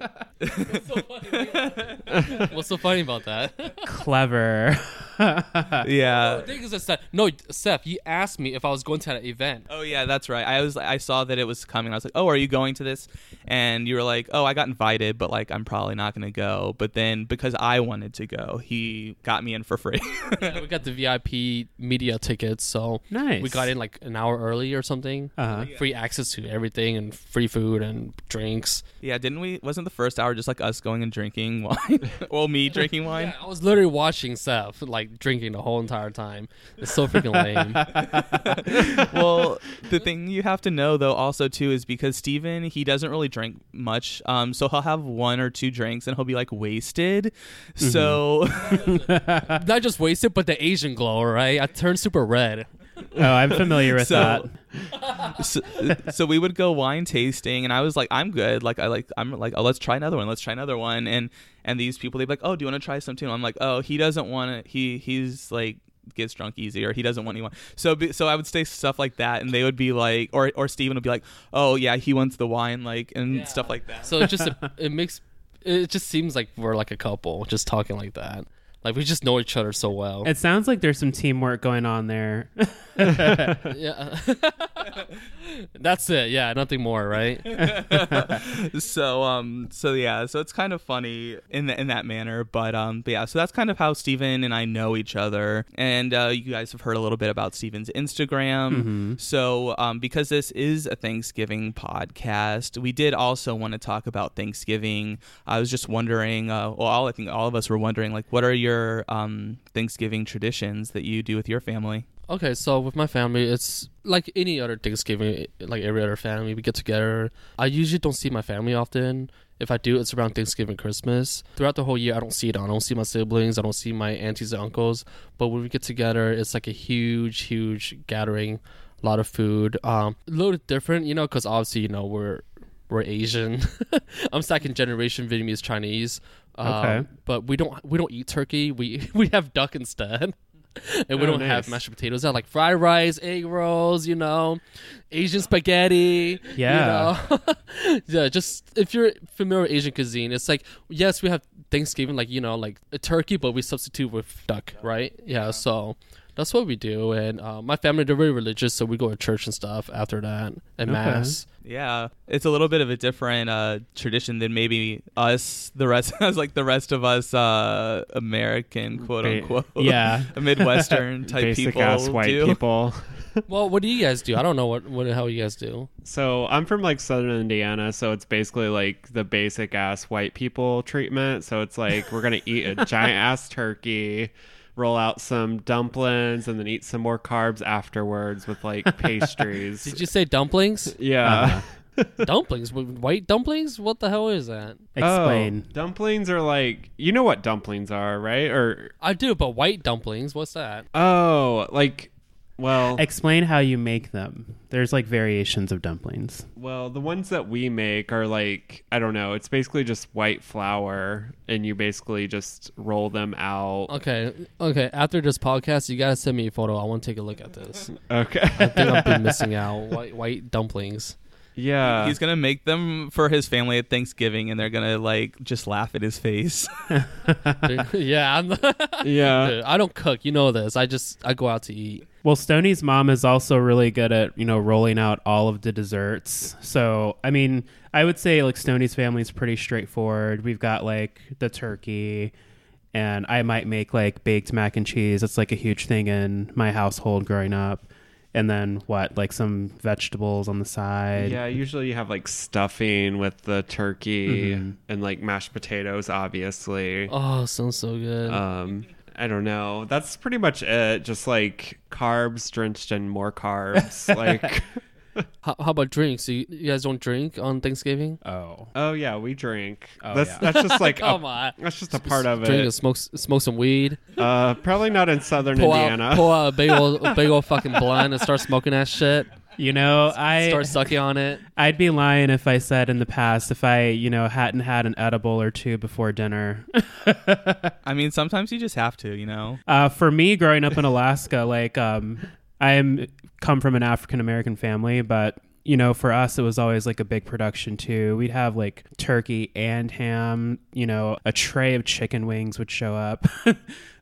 what's so funny about that? Clever. Yeah. The thing is that, no, Seth, you asked me if I was going to that event. Oh yeah, that's right. I saw that it was coming. I was like, "Oh, are you going to this?" And you were like, "Oh, I got invited, but like I'm probably not going to go." But then because I wanted to go, he got me in for free. Yeah, we got the VIP media tickets, so nice. We got in like an hour early or something. Uh-huh. Yeah. Free access to everything and free food and drinks. Yeah, didn't we? Wasn't the first hour just like us going and drinking wine? Well, me drinking wine. Yeah, I was literally watching Seth like drinking the whole entire time. It's so freaking lame. Well, the thing you have to know though also too is because Steven, he doesn't really drink much, so he'll have 1 or 2 drinks and he'll be like wasted. Mm-hmm. So not just wasted, but the Asian glow, right? I turned super red. Oh, I'm familiar with that. So we would go wine tasting, and I was like, "I'm good." Like I'm like, "Oh, let's try another one. Let's try another one." And these people, they'd be like, "Oh, do you want to try some too?" And I'm like, "Oh, he doesn't want to. He's like gets drunk easy, or he doesn't want anyone." So I would say stuff like that, and they would be like, or Steven would be like, "Oh yeah, he wants the wine," like and yeah. Stuff like that. So it just seems like we're like a couple just talking like that. Like, we just know each other so well. It sounds like there's some teamwork going on there. Yeah. That's it. Yeah, nothing more, right? So yeah, so it's kind of funny in that manner. But yeah, so that's kind of how Steven and I know each other. And you guys have heard a little bit about Steven's Instagram. Mm-hmm. So because this is a Thanksgiving podcast, we did also want to talk about Thanksgiving. I was just wondering, I think all of us were wondering, like, what are your Thanksgiving traditions that you do with your family? Okay, so with my family, it's like any other Thanksgiving, like every other family, we get together. I usually don't see my family often. If I do, it's around Thanksgiving, Christmas. Throughout the whole year, I don't see it. I don't see my siblings. I don't see my aunties and uncles. But when we get together, it's like a huge, huge gathering, a lot of food. A little different, you know, because obviously, you know, we're Asian. I'm second generation Vietnamese Chinese. Okay. But we don't eat turkey. We have duck instead. And we don't have mashed potatoes. Like fried rice, egg rolls, you know, Asian spaghetti. Yeah. You know? Yeah, just if you're familiar with Asian cuisine, it's like, yes, we have Thanksgiving, like, you know, like a turkey, but we substitute with duck, right? Yeah. So that's what we do. And my family, they're very religious, so we go to church and stuff after that and mass. Yeah, it's a little bit of a different tradition than maybe us, the rest, like the rest of us American, quote unquote, yeah, Midwestern type basic people, ass white people. Well, what do you guys do? I don't know what the hell you guys do. So I'm from like Southern Indiana, so it's basically like the basic ass white people treatment. So it's like we're gonna eat a giant ass turkey, roll out some dumplings, and then eat some more carbs afterwards with like pastries. Did you say dumplings? Yeah. Dumplings? White dumplings? What the hell is that? Explain. Oh, dumplings are like, you know what dumplings are, right? Or I do, but white dumplings, what's that? Oh, like, well, explain how you make them. There's like variations of dumplings. Well, the ones that we make are like, I don't know, it's basically just white flour and you basically just roll them out. Okay. After this podcast, you gotta send me a photo. I want to take a look at this. Okay. I think I've been missing out. White dumplings. Yeah. He's going to make them for his family at Thanksgiving and they're going to like just laugh at his face. Yeah. Yeah. Dude, I don't cook. You know this. I go out to eat. Well, Stoney's mom is also really good at, you know, rolling out all of the desserts. So, I mean, I would say like Stoney's family is pretty straightforward. We've got like the turkey and I might make like baked mac and cheese. It's like a huge thing in my household growing up. And then what, like some vegetables on the side? Yeah, usually you have like stuffing with the turkey and like mashed potatoes, obviously. Oh, sounds so good. I don't know. That's pretty much it. Just like carbs drenched in more carbs. Like, how about drinks? You guys don't drink on Thanksgiving? Oh yeah, we drink. That's just like that's just a part of drink it. And smoke some weed. Probably not in Southern Indiana. Pull out a big old fucking blunt and start smoking that shit. You know, I start sucking on it. I'd be lying if I said in the past if I, you know, hadn't had an edible or two before dinner. I mean, sometimes you just have to, you know. For me, growing up in Alaska, like I come from an African-American family, but, you know, for us, it was always like a big production too. We'd have like turkey and ham, you know, a tray of chicken wings would show up.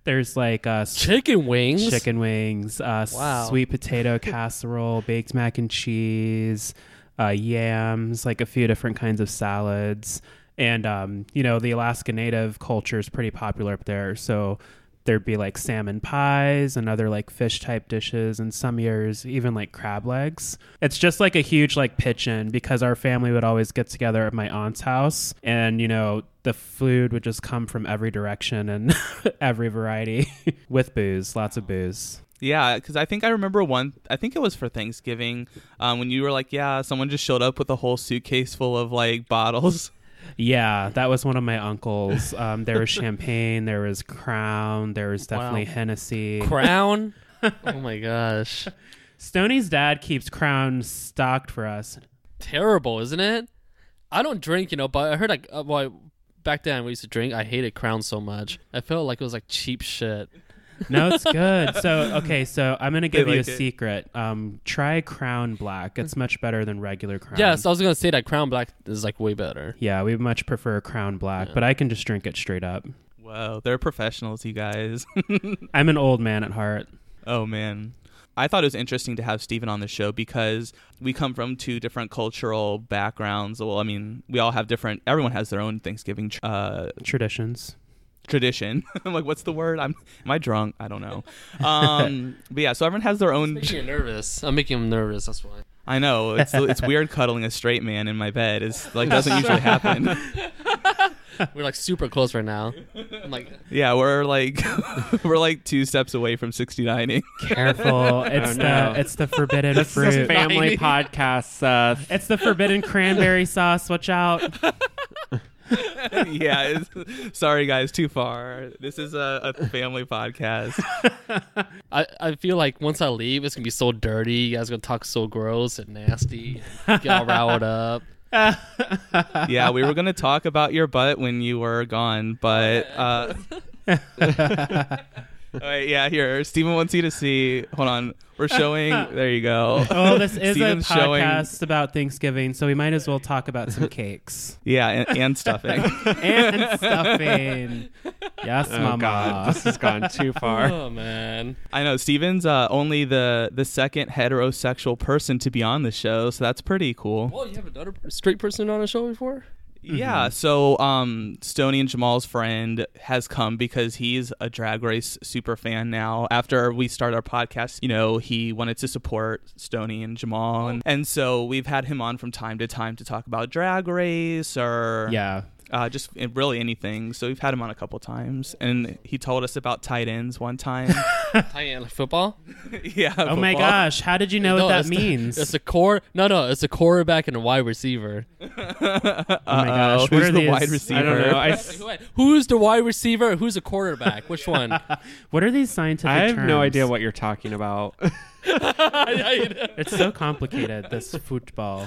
There's like chicken wings, wow, sweet potato casserole, baked mac and cheese, yams, like a few different kinds of salads. And, you know, the Alaska Native culture is pretty popular up there. So there'd be like salmon pies and other like fish type dishes, and some years even like crab legs. It's just like a huge like pitch-in because our family would always get together at my aunt's house, and you know the food would just come from every direction and every variety with booze, lots of booze. Yeah, because I think I remember one, I think it was for Thanksgiving, when you were like, yeah, someone just showed up with a whole suitcase full of like bottles. Yeah, that was one of my uncles. There was champagne, there was Crown, there was definitely Hennessy. Crown? Oh my gosh. Stoney's dad keeps Crown stocked for us. Terrible, isn't it? I don't drink, you know, but I heard like, back then we used to drink. I hated Crown so much. I felt like it was like cheap shit. No, it's good. So I'm gonna give you a secret. Try Crown Black. It's much better than regular Crown. Yes, I was gonna say that Crown Black is like way better. Yeah, we much prefer Crown Black, but I can just drink it straight up. Wow, they're professionals, you guys. I'm an old man at heart. Oh man. I thought it was interesting to have Steven on the show because we come from two different cultural backgrounds. Well, I mean, we all have different, everyone has their own Thanksgiving traditions. Tradition. I'm like, what's the word? Am I drunk? I don't know. But yeah, so everyone has their own. I'm making him nervous. That's why. I know it's weird cuddling a straight man in my bed. It's like doesn't usually happen. We're like super close right now. I'm like, yeah, we're like 2 steps away from 69ing. Careful, it's the forbidden fruit. This is family podcast. It's the forbidden cranberry sauce. Watch out. Yeah, sorry guys, too far. This is a family podcast. I feel like once I leave, it's gonna be so dirty. You guys are gonna talk so gross and nasty. Get all riled up. Yeah, we were gonna talk about your butt when you were gone, but All right, yeah, here. Steven wants you to see. Hold on. We're showing. There you go. Oh, this is Steven's a podcast about Thanksgiving, so we might as well talk about some cakes. Yeah, and stuffing. And stuffing. Yes, mama. Oh, God. This has gone too far. Oh, man. I know. Steven's only the second heterosexual person to be on the show, so that's pretty cool. Well, you haven't done a straight person on a show before? Yeah, mm-hmm. So Stoney and Jamal's friend has come because he's a Drag Race super fan now. After we start our podcast, you know, he wanted to support Stoney and Jamal. And so we've had him on from time to time to talk about Drag Race or just really anything. So we've had him on a couple times. And he told us about tight ends one time. Tight end football? Yeah. Oh, football. My gosh. How did you know what that means? It's a core. No. It's a quarterback and a wide receiver. Oh, my gosh. Who's the wide receiver? I don't know. Who's the wide receiver? Who's a quarterback? Which one? What are these scientific terms? I have no idea what you're talking about. It's so complicated, this football.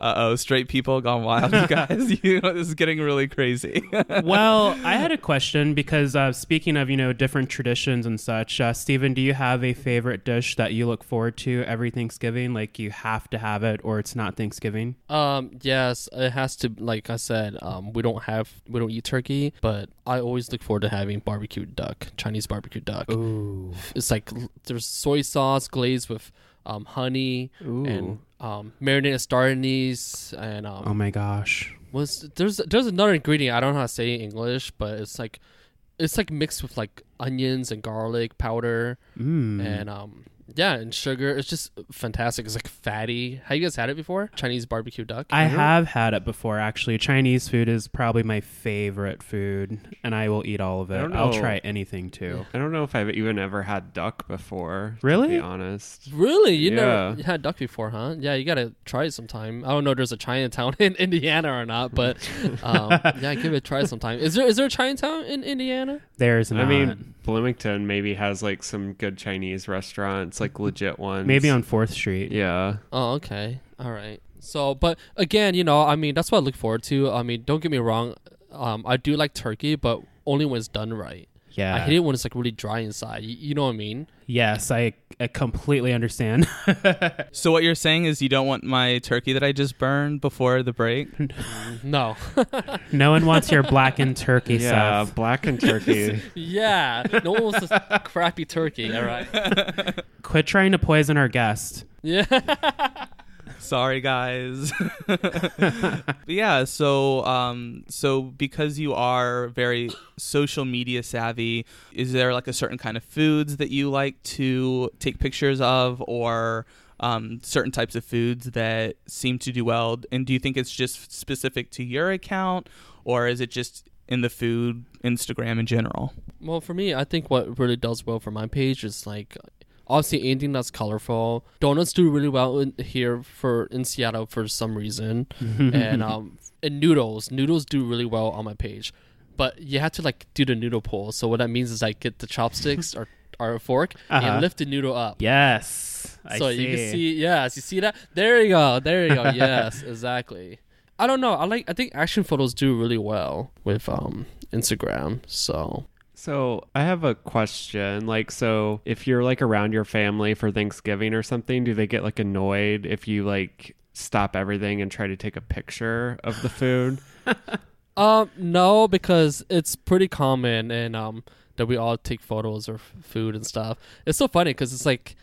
Uh-oh, straight people gone wild, you guys. You know, this is getting really crazy. Well, I had a question because speaking of, you know, different traditions and such, Steven, do you have a favorite dish that you look forward to every Thanksgiving? Like, you have to have it or it's not Thanksgiving? Yes, it has to, like I said, we don't eat turkey, but I always look forward to having Chinese barbecue duck. Ooh. It's like there's soy sauce glazed with honey. Ooh. And marinated star anise and oh my gosh, there's another ingredient I don't know how to say in English, but it's like mixed with like onions and garlic powder and and sugar. It's just fantastic. It's like fatty. Have you guys had it before? Chinese barbecue duck? I have had it before, actually. Chinese food is probably my favorite food, and I will eat all of it. I'll try anything, too. I don't know if I've even ever had duck before. Really? To be honest. Really? You never had duck before, huh? Yeah, you got to try it sometime. I don't know if there's a Chinatown in Indiana or not, but give it a try sometime. Is there a Chinatown in Indiana? There's not. I mean, Bloomington maybe has like some good Chinese restaurants. It's like legit ones. Maybe on 4th Street. Yeah. Oh, okay. All right. So, but again, you know, I mean, that's what I look forward to. I mean, don't get me wrong. I do like turkey, but only when it's done right. Yeah. I hate it when it's like really dry inside. You know what I mean? Yes, I completely understand. So what you're saying is you don't want my turkey that I just burned before the break? No. No one wants your blackened turkey, Seth. Yeah, blackened turkey. Yeah, no one wants a crappy turkey, all right? Quit trying to poison our guest. Yeah. Sorry, guys. But yeah, so because you are very social media savvy, is there like a certain kind of foods that you like to take pictures of, or certain types of foods that seem to do well? And do you think it's just specific to your account, or is it just in the food Instagram in general? Well, for me, I think what really does well for my page is like, obviously, anything that's colorful. Donuts do really well in Seattle for some reason, and noodles. Noodles do really well on my page, but you have to like do the noodle pull. So what that means is I get the chopsticks or a fork and lift the noodle up. Yes, you can see. Yes, you see that. There you go. Yes, exactly. I don't know. I think action photos do really well with Instagram. So I have a question. Like, so if you're like around your family for Thanksgiving or something, do they get like annoyed if you like stop everything and try to take a picture of the food? No, because it's pretty common and that we all take photos of food and stuff. It's so funny because it's like,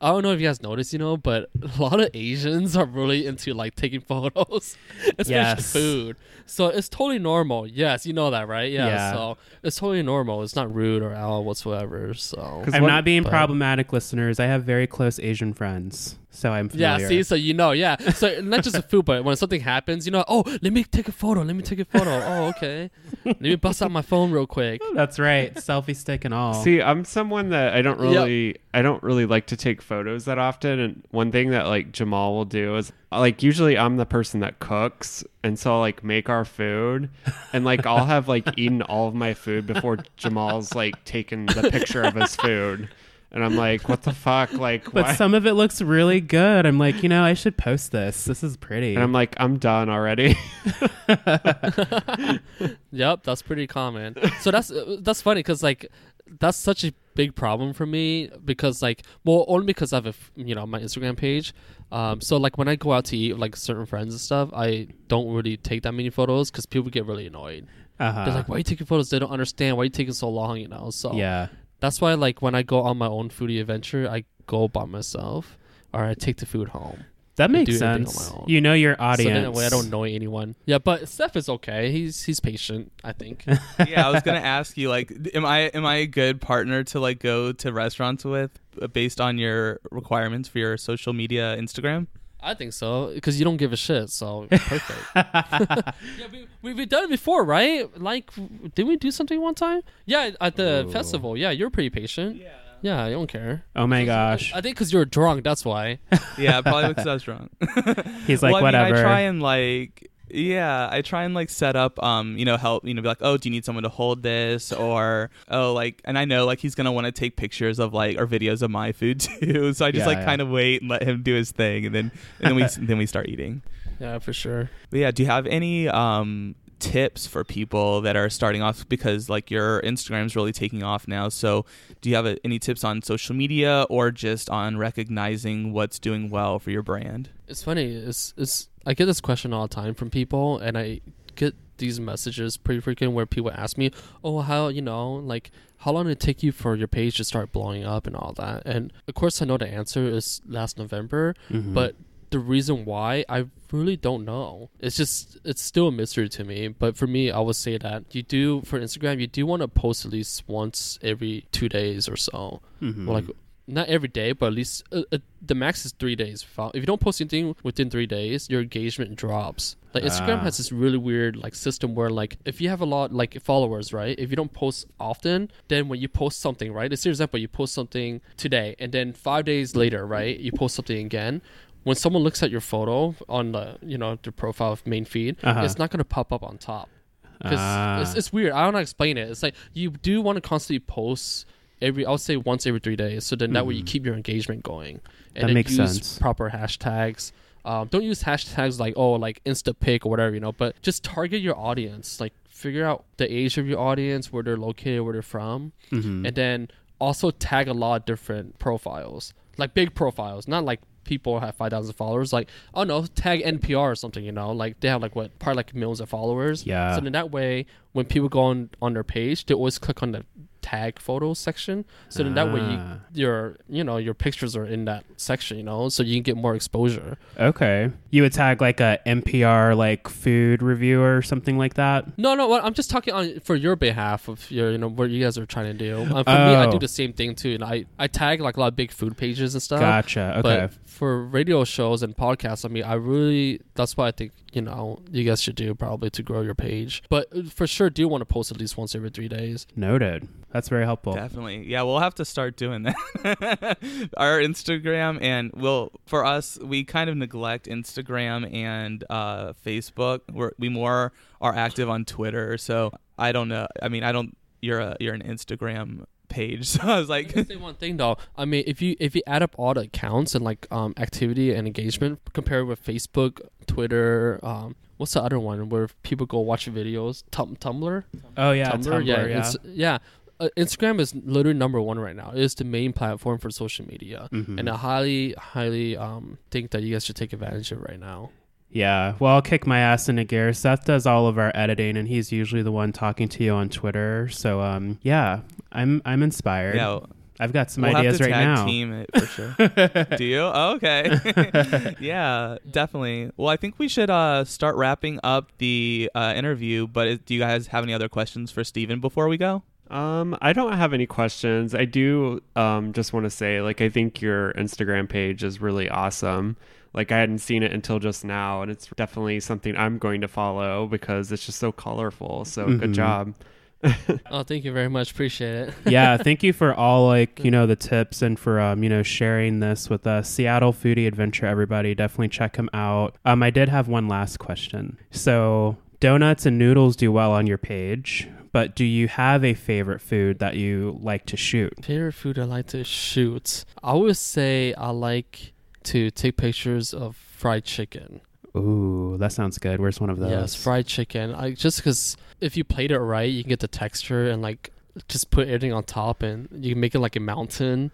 I don't know if you guys noticed, you know, but a lot of Asians are really into like taking photos, especially food. So it's totally normal. Yes, you know that, right? Yeah. So it's totally normal. It's not rude or out whatsoever. So I'm not being problematic, listeners. I have very close Asian friends, so I'm familiar. Yeah, see, so you know, yeah. So not just the food, but when something happens, you know, oh, let me take a photo. Oh, okay. Let me bust out my phone real quick. That's right. Selfie stick and all. See, I'm someone that I don't really like to take photos that often. And one thing that like Jamal will do is like, usually I'm the person that cooks. And so I'll like make our food and like I'll have like eaten all of my food before Jamal's like taken the picture of his food. And I'm like, what the fuck? Like, but why? Some of it looks really good. I'm like, you know, I should post this. This is pretty. And I'm like, I'm done already. Yep, that's pretty common. So that's funny because like that's such a big problem for me because like, well, only because I have my Instagram page. So like when I go out to eat with like certain friends and stuff, I don't really take that many photos because people get really annoyed. Uh-huh. They're like, why are you taking photos? They don't understand why are you taking so long. You know, so yeah. That's why, like, when I go on my own foodie adventure, I go by myself or I take the food home. That makes sense. You know your audience. So that way I don't annoy anyone. Yeah, but Steph is okay. He's patient, I think. Yeah, I was going to ask you, like, am I a good partner to, like, go to restaurants with based on your requirements for your social media Instagram? I think so, because you don't give a shit, so perfect. We've done it before, right? Like, didn't we do something one time? Yeah, at the festival. Yeah, you're pretty patient. Yeah. Yeah, I don't care. Oh, my gosh. I think because you're drunk, that's why. Yeah, probably because I was drunk. He's like, well, whatever. I try and, like... Yeah, I try and like set up, help, be like, oh, do you need someone to hold this? Or, oh, like, and I know like he's going to want to take pictures of like, or videos of my food too. So I just kind of wait and let him do his thing. And then we start eating. Yeah, for sure. But yeah. Do you have any, tips for people that are starting off because like your Instagram's really taking off now. So do you have any tips on social media or just on recognizing what's doing well for your brand? It's funny. I get this question all the time from people, and I get these messages pretty frequent where people ask me, oh, how long did it take you for your page to start blowing up and all that? And of course I know the answer is last November, but the reason why, I really don't know. It's still a mystery to me. But for me, I would say that for Instagram, you do want to post at least once every 2 days or so. Mm-hmm. Or like, not every day, but at least the max is 3 days. If you don't post anything within 3 days, your engagement drops. Like Instagram has this really weird like system where like if you have a lot like followers, right? If you don't post often, then when you post something, right? Let's say for example, you post something today and then 5 days later, right? You post something again. When someone looks at your photo on the the profile main feed, it's not going to pop up on top because it's weird. I don't know how to explain it. It's like you do want to constantly post I'll say once every 3 days. So then that way you keep your engagement going and that makes sense. Proper hashtags. Don't use hashtags like Insta pic or whatever, but just target your audience. Like figure out the age of your audience, where they're located, where they're from, and then also tag a lot of different profiles, like big profiles, not like people have 5,000 followers. Like, oh no, tag NPR or something, like they have like what probably like millions of followers. Yeah. So then that way, when people go on their page, they always click on the tag photo section. So then that way your pictures are in that section, so you can get more exposure. Okay. You would tag like a NPR like food reviewer or something like that? No, I'm just talking on for your behalf of your, what you guys are trying to do. For me, I do the same thing too. And I tag like a lot of big food pages and stuff. Gotcha. Okay. But for radio shows and podcasts, that's why I think, you guys should do probably to grow your page. But for sure do want to post at least once every 3 days. Noted. That's very helpful. Definitely. Yeah, we'll have to start doing that. Our Instagram and for us, we kind of neglect Instagram and Facebook. We more are active on Twitter. So I don't know. You're an Instagram page. So I was like, I say one thing though. If you add up all the accounts and like activity and engagement compared with Facebook, Twitter, what's the other one where people go watch videos? Tumblr? Oh, yeah. Tumblr, yeah. Yeah. Instagram is literally number one right now. It is the main platform for social media. Mm-hmm. And I highly, highly think that you guys should take advantage of it right now. Yeah. Well, I'll kick my ass into gear. Seth does all of our editing, and he's usually the one talking to you on Twitter. So, I'm inspired. Yeah. I've got some ideas right now. We'll have to tag team it for sure. Do you? Oh, okay. Yeah, definitely. Well, I think we should start wrapping up the interview, but do you guys have any other questions for Steven before we go? I don't have any questions. I do just want to say, like, I think your Instagram page is really awesome. Like, I hadn't seen it until just now, and it's definitely something I'm going to follow because it's just so colorful. So good job. Oh, thank you very much. Appreciate it. Yeah, thank you for all the tips and for sharing this with us. Seattle Foodie Adventure, everybody, definitely check him out. I did have one last question. So Donuts and noodles do well on your page, but do you have a favorite food that you like to shoot? Favorite food I like to shoot? I would say I like to take pictures of fried chicken. Ooh, that sounds good. Where's one of those? Yes, fried chicken. Just because if you plate it right, you can get the texture and like just put everything on top and you can make it like a mountain.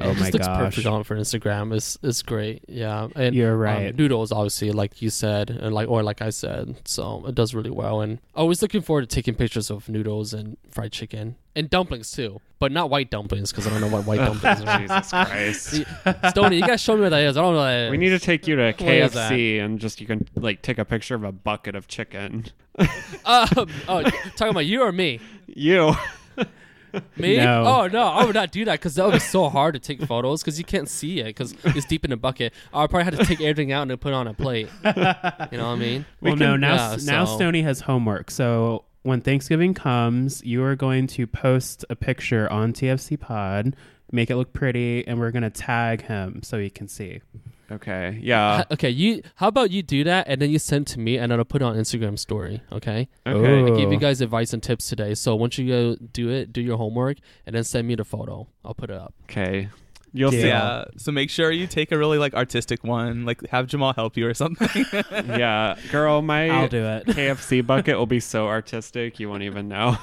Oh my gosh. It just looks perfect on for Instagram. It's great. Yeah. And you're right. Noodles, obviously, like you said, and like I said. So it does really well. And always looking forward to taking pictures of noodles and fried chicken. And dumplings too. But not white dumplings, because I don't know what white dumplings are. Jesus Christ. Stoney, you guys show me what that is. I don't know what that is. We need to take you to KFC and just you can like take a picture of a bucket of chicken. Talking about you or me? You. Me? No. Oh no, I would not do that because that would be so hard to take photos because you can't see it because it's deep in the bucket. I would probably have to take everything out and then put it on a plate. You know what I mean? Well, now Stoney has homework. So when Thanksgiving comes, you are going to post a picture on TFC Pod, make it look pretty, and we're gonna tag him so he can see. Okay. Yeah. Okay. How about you do that and then you send it to me and I'll put it on Instagram story. Okay. Okay. Ooh. I gave you guys advice and tips today. So once you go do it, do your homework and then send me the photo. I'll put it up. Okay. You'll see. Yeah. So make sure you take a really like artistic one. Like have Jamal help you or something. Yeah. Girl, I'll do it. KFC bucket will be so artistic you won't even know.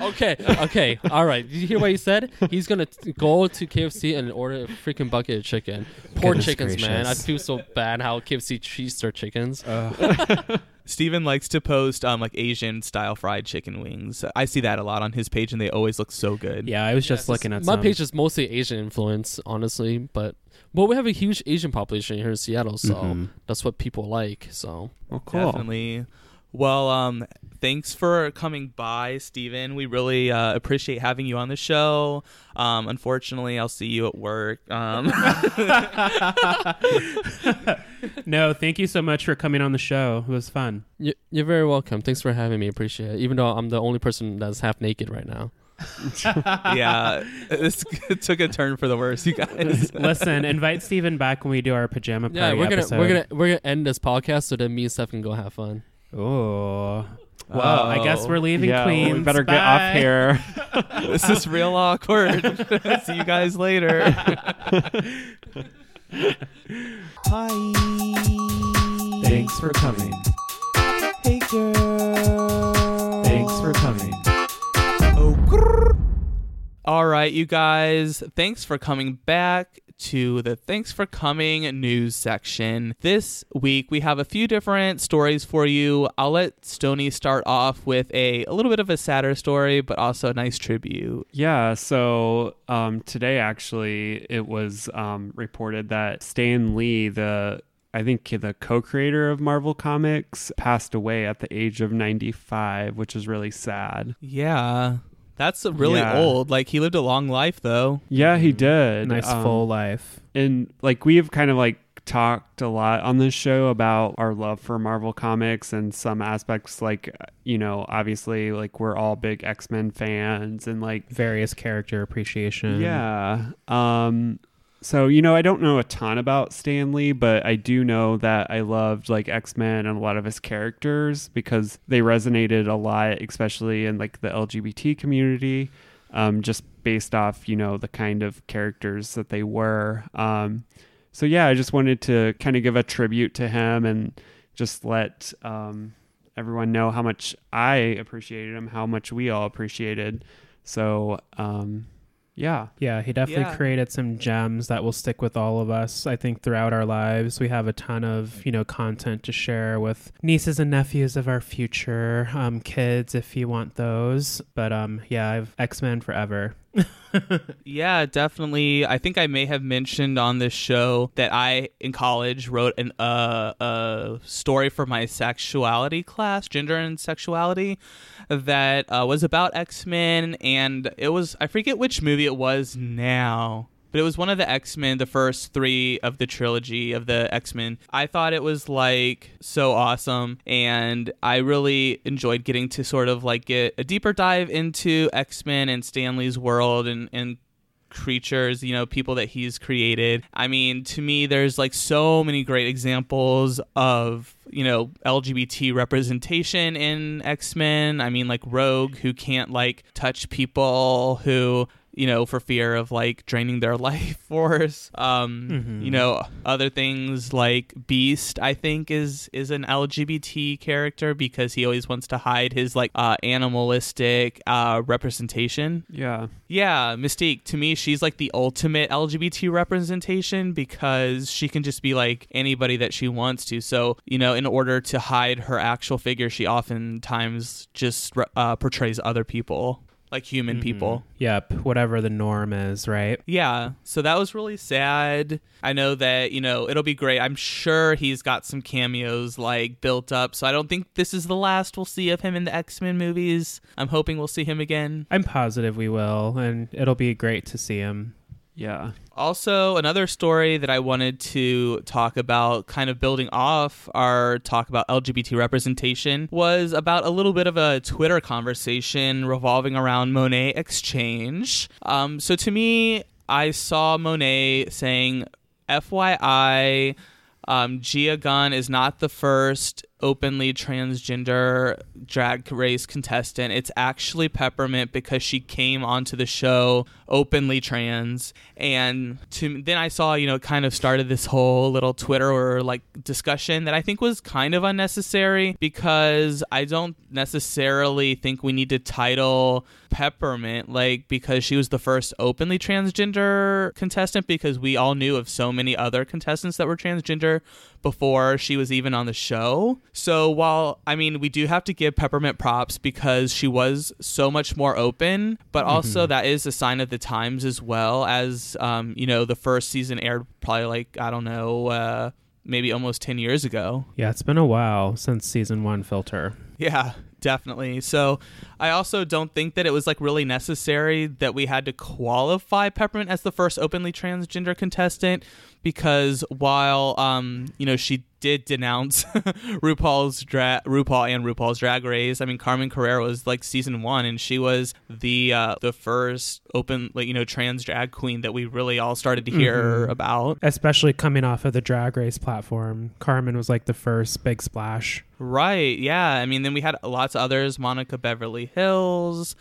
Okay. All right. Did you hear what he said? He's gonna go to KFC and order a freaking bucket of chicken. Poor goodness chickens, gracious. Man. I feel so bad how KFC treats their chickens. Steven likes to post like Asian style fried chicken wings. I see that a lot on his page and they always look so good. Yeah, I was just looking at my page is mostly Asian influence, honestly, but we have a huge Asian population here in Seattle, so that's what people like. So well, cool. Definitely. Well, thanks for coming by, Steven. We really appreciate having you on the show. Unfortunately, I'll see you at work. No, thank you so much for coming on the show. It was fun. You're very welcome. Thanks for having me. Appreciate it. Even though I'm the only person that's half naked right now. Yeah, this took a turn for the worse, you guys. Listen, invite Steven back when we do our pajama party episode. We're gonna end this podcast so that me and Steph can go have fun. Oh, well, I guess we're leaving Queens. Well, we better get off here. This is real awkward. See you guys later. Hi. Thanks for coming. Hey, girl. Thanks for coming. Oh, grrr. All right, you guys. Thanks for coming back to the Thanks for Coming news section. This week, we have a few different stories for you. I'll let Stoney start off with a little bit of a sadder story, but also a nice tribute. Yeah, so today, actually, it was reported that Stan Lee, the co-creator of Marvel Comics, passed away at the age of 95, which is really sad. Yeah. That's really old. Like, he lived a long life, though. Yeah, he did. Nice full life. And, like, we've kind of, like, talked a lot on this show about our love for Marvel Comics and some aspects, like, you know, obviously, like, we're all big X-Men fans and, like... various character appreciation. Yeah. So, you know, I don't know a ton about Stan Lee, but I do know that I loved like X-Men and a lot of his characters because they resonated a lot, especially in like the LGBT community, just based off, you know, the kind of characters that they were. So, yeah, I just wanted to kind of give a tribute to him and just let everyone know how much I appreciated him, how much we all appreciated. So, yeah, he definitely created some gems that will stick with all of us. I think throughout our lives, we have a ton of, you know, content to share with nieces and nephews of our future kids, if you want those. But I've X-Men forever. Yeah, definitely. I think I may have mentioned on this show that I, in college, wrote an story for my sexuality class, gender and sexuality, that was about X-Men, and it was, I forget which movie it was now, but it was one of the X-Men, the first three of the trilogy of the X-Men. I thought it was like so awesome. And I really enjoyed getting to sort of like get a deeper dive into X-Men and Stan Lee's world and creatures, you know, people that he's created. I mean, to me, there's like so many great examples of, you know, LGBT representation in X-Men. I mean, like Rogue, who can't like touch people who, you know, for fear of like draining their life force. You know, other things like Beast, I think is an LGBT character because he always wants to hide his like animalistic representation. Yeah. Mystique, to me, she's like the ultimate LGBT representation because she can just be like anybody that she wants to. So, you know, in order to hide her actual figure, she oftentimes just portrays other people. Like human people. Yep. Whatever the norm is, right? Yeah. So that was really sad. I know that, you know, it'll be great. I'm sure he's got some cameos like built up. So I don't think this is the last we'll see of him in the X-Men movies. I'm hoping we'll see him again. I'm positive we will. And it'll be great to see him. Yeah. Also, another story that I wanted to talk about, kind of building off our talk about LGBT representation, was about a little bit of a Twitter conversation revolving around Monet Exchange. So to me, I saw Monet saying, FYI, Gia Gunn is not the first openly transgender Drag Race contestant. It's actually Peppermint because she came onto the show openly trans. And then I saw, you know, it kind of started this whole little Twitter or like discussion that I think was kind of unnecessary because I don't necessarily think we need to title Peppermint like because she was the first openly transgender contestant because we all knew of so many other contestants that were transgender before she was even on the show. So while, I mean, we do have to give Peppermint props because she was so much more open, but also that is a sign of the times as well as, you know, the first season aired probably like, I don't know, maybe almost 10 years ago. Yeah, it's been a while since season one filter. Yeah, definitely. So I also don't think that it was like really necessary that we had to qualify Peppermint as the first openly transgender contestant because while, you know, she did denounce RuPaul and RuPaul's Drag Race. I mean, Carmen Carrera was like season one, and she was the first open, like, you know, trans drag queen that we really all started to hear about. Especially coming off of the Drag Race platform, Carmen was like the first big splash. Right? Yeah. I mean, then we had lots of others: Monica Beverly Hills.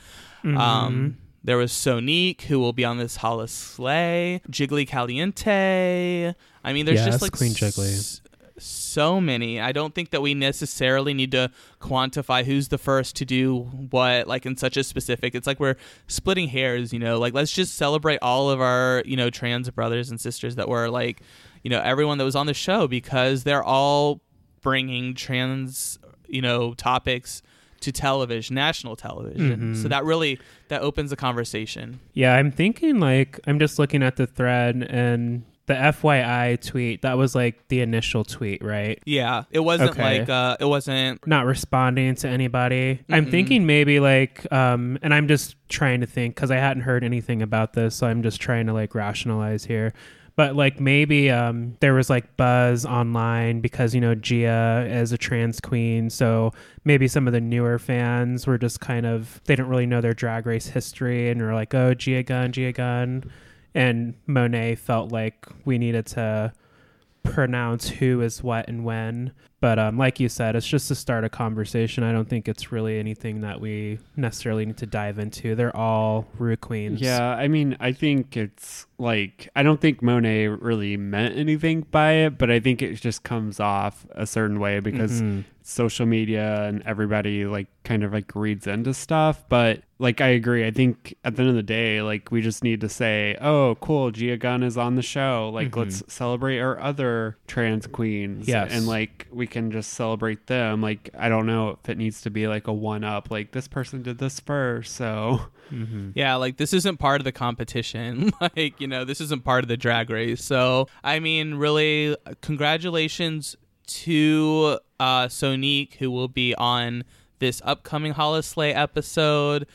There was Sonique, who will be on this Hollis Slay, Jiggly Caliente. I mean, there's just like Queen Jiggly. So many. I don't think that we necessarily need to quantify who's the first to do what, like in such a specific. It's like we're splitting hairs, you know, like let's just celebrate all of our, you know, trans brothers and sisters that were like, you know, everyone that was on the show because they're all bringing trans, you know, topics to television, national television. So that really, that opens the conversation. Yeah, I'm thinking like, I'm just looking at the thread and the FYI tweet, that was like the initial tweet, right? Yeah. It wasn't like, it wasn't... Not responding to anybody. I'm thinking maybe like, and I'm just trying to think because I hadn't heard anything about this. So I'm just trying to like rationalize here. But like maybe there was like buzz online because, you know, Gia is a trans queen. So maybe some of the newer fans were just kind of, they didn't really know their Drag Race history and were like, oh, Gia Gunn. And Monet felt like we needed to pronounce who is what and when. But like you said, it's just to start a conversation. I don't think it's really anything that we necessarily need to dive into. They're all Rue Queens. Yeah, I mean, I think it's like, I don't think Monet really meant anything by it, but I think it just comes off a certain way because social media and everybody like kind of like reads into stuff. But like, I agree. I think at the end of the day, like we just need to say, oh, cool, Gia Gunn is on the show. Like, let's celebrate our other trans queens. Yes. And like, we can just celebrate them. Like, I don't know if it needs to be like a one up, like this person did this first. So yeah, like this isn't part of the competition. Like, you know, this isn't part of the Drag Race. So I mean, really congratulations to Sonique, who will be on this upcoming Hollis Slay episode.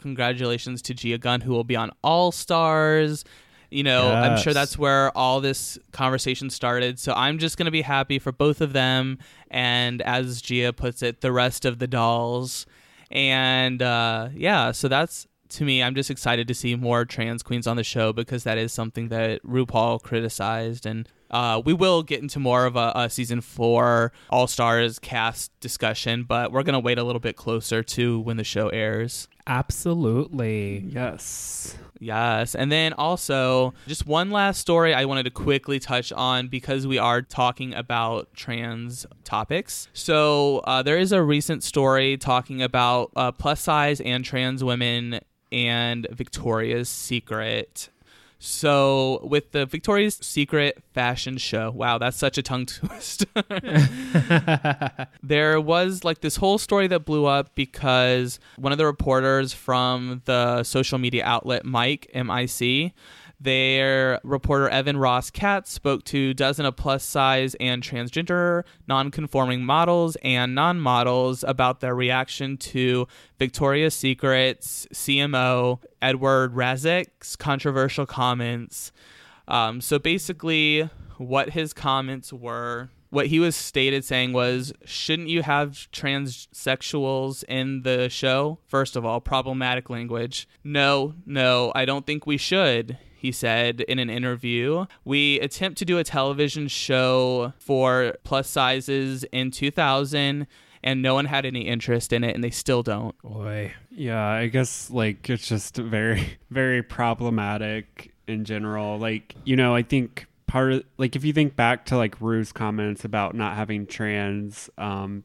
Congratulations to Gia Gunn, who will be on All Stars. You know, yes. I'm sure that's where all this conversation started. So I'm just going to be happy for both of them. And as Gia puts it, the rest of the dolls. And yeah, so that's to me, I'm just excited to see more trans queens on the show, because that is something that RuPaul criticized. And we will get into more of a season 4 All-Stars cast discussion, but we're going to wait a little bit closer to when the show airs. Absolutely. Yes. Yes. And then also just one last story I wanted to quickly touch on, because we are talking about trans topics. So there is a recent story talking about plus size and trans women and Victoria's Secret. So with the Victoria's Secret fashion show, wow, that's such a tongue twist. There was like this whole story that blew up because one of the reporters from the social media outlet Mike, M-I-C, their reporter Evan Ross Katz spoke to dozens of plus size and transgender non-conforming models and non-models about their reaction to Victoria's Secret's CMO, Edward Razek's controversial comments. So basically what his comments were, what he was stated saying was, shouldn't you have transsexuals in the show? First of all, problematic language. No, I don't think we should. He said in an interview, we attempt to do a television show for plus sizes in 2000, and no one had any interest in it, and they still don't. Boy. Yeah, I guess like it's just very, very problematic in general. Like, you know, I think part of, like, if you think back to like Rue's comments about not having trans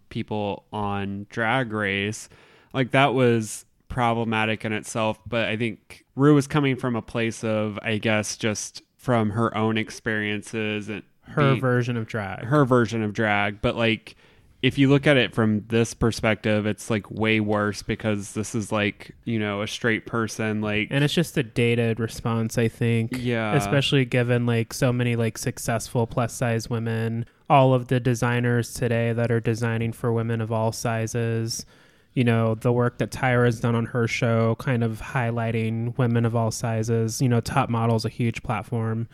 people on Drag Race, like that was problematic in itself, but I think Rue was coming from a place of, I guess, just from her own experiences and her version of drag. But like, if you look at it from this perspective, it's like way worse, because this is like, you know, a straight person, like, and it's just a dated response, I think. Yeah, especially given like so many like successful plus size women, all of the designers today that are designing for women of all sizes. You know, the work that Tyra's done on her show, kind of highlighting women of all sizes. You know, Top Model's a huge platform.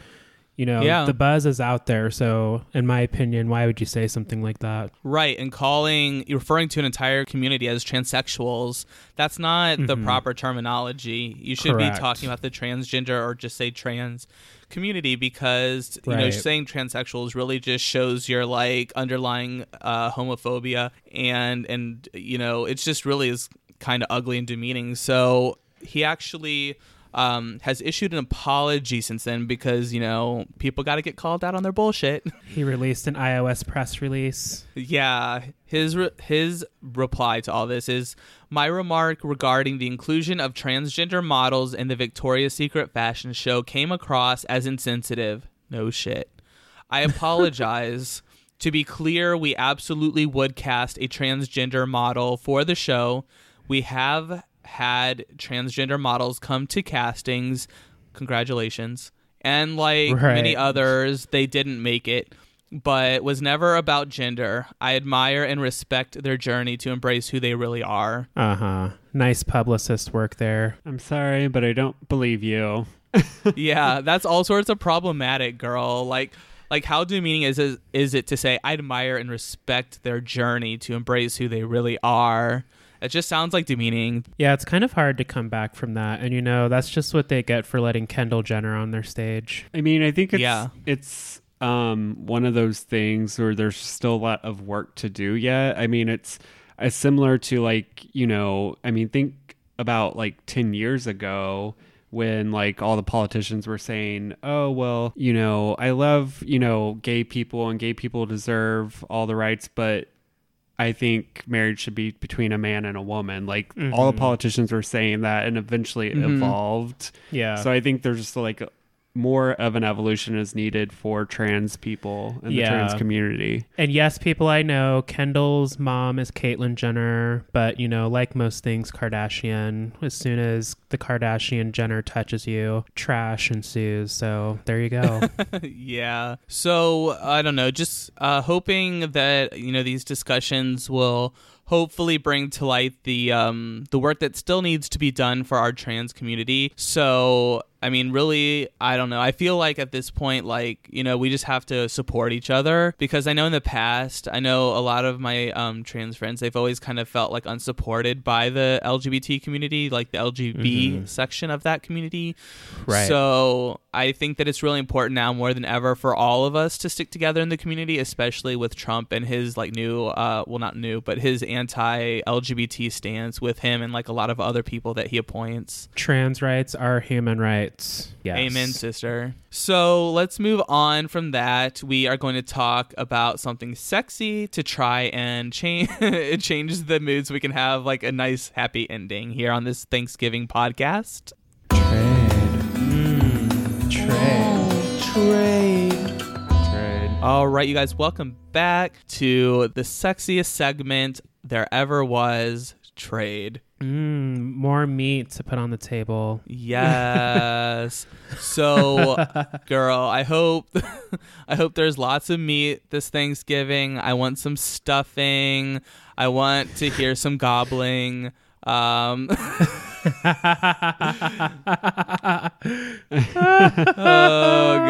You know, yeah. The buzz is out there. So in my opinion, why would you say something like that? Right. And referring to an entire community as transsexuals, that's not the proper terminology. You should be talking about the transgender, or just say trans community, because you know, saying transsexuals really just shows your like underlying homophobia, and you know, it's just really is kind of ugly and demeaning. So he actually has issued an apology since then, because you know, people got to get called out on their bullshit. He released an iOS press release. Yeah. His reply to all this is, my remark regarding the inclusion of transgender models in the Victoria's Secret fashion show came across as insensitive. No shit. I apologize. To be clear, we absolutely would cast a transgender model for the show. We have had transgender models come to castings. Congratulations. And like many others, they didn't make it. But it was never about gender. I admire and respect their journey to embrace who they really are. Uh-huh. Nice publicist work there. I'm sorry, but I don't believe you. Yeah, that's all sorts of problematic, girl. Like how demeaning is it to say, I admire and respect their journey to embrace who they really are? It just sounds like demeaning. Yeah, it's kind of hard to come back from that. And, you know, that's just what they get for letting Kendall Jenner on their stage. I mean, I think it's one of those things where there's still a lot of work to do yet. I mean, it's similar to like, you know, I mean, think about like 10 years ago when like all the politicians were saying, oh, well, you know, I love, you know, gay people and gay people deserve all the rights, but I think marriage should be between a man and a woman. Like all the politicians were saying that, and eventually it evolved. Yeah. So I think there's just like more of an evolution is needed for trans people in the trans community. And yes, people I know, Kendall's mom is Caitlyn Jenner, but you know, like most things Kardashian, as soon as the Kardashian Jenner touches you, trash ensues. So there you go. Yeah. So I don't know, just hoping that, you know, these discussions will hopefully bring to light the work that still needs to be done for our trans community. So, I mean, really, I don't know. I feel like at this point, like, you know, we just have to support each other, because I know in the past, I know a lot of my trans friends, they've always kind of felt like unsupported by the LGBT community, like the LGB section of that community. Right. So I think that it's really important now more than ever for all of us to stick together in the community, especially with Trump and his like new, well, not new, but his anti-LGBT stance with him and like a lot of other people that he appoints. Trans rights are human rights. Yes. Amen, sister. So let's move on from that. We are going to talk about something sexy to try and change the mood so we can have like a nice happy ending here on this Thanksgiving podcast. Trade. All right, you guys, welcome back to the sexiest segment there ever was, Trade. More meat to put on the table. Yes. So, girl, I hope there's lots of meat this Thanksgiving. I want some stuffing. I want to hear some gobbling. Oh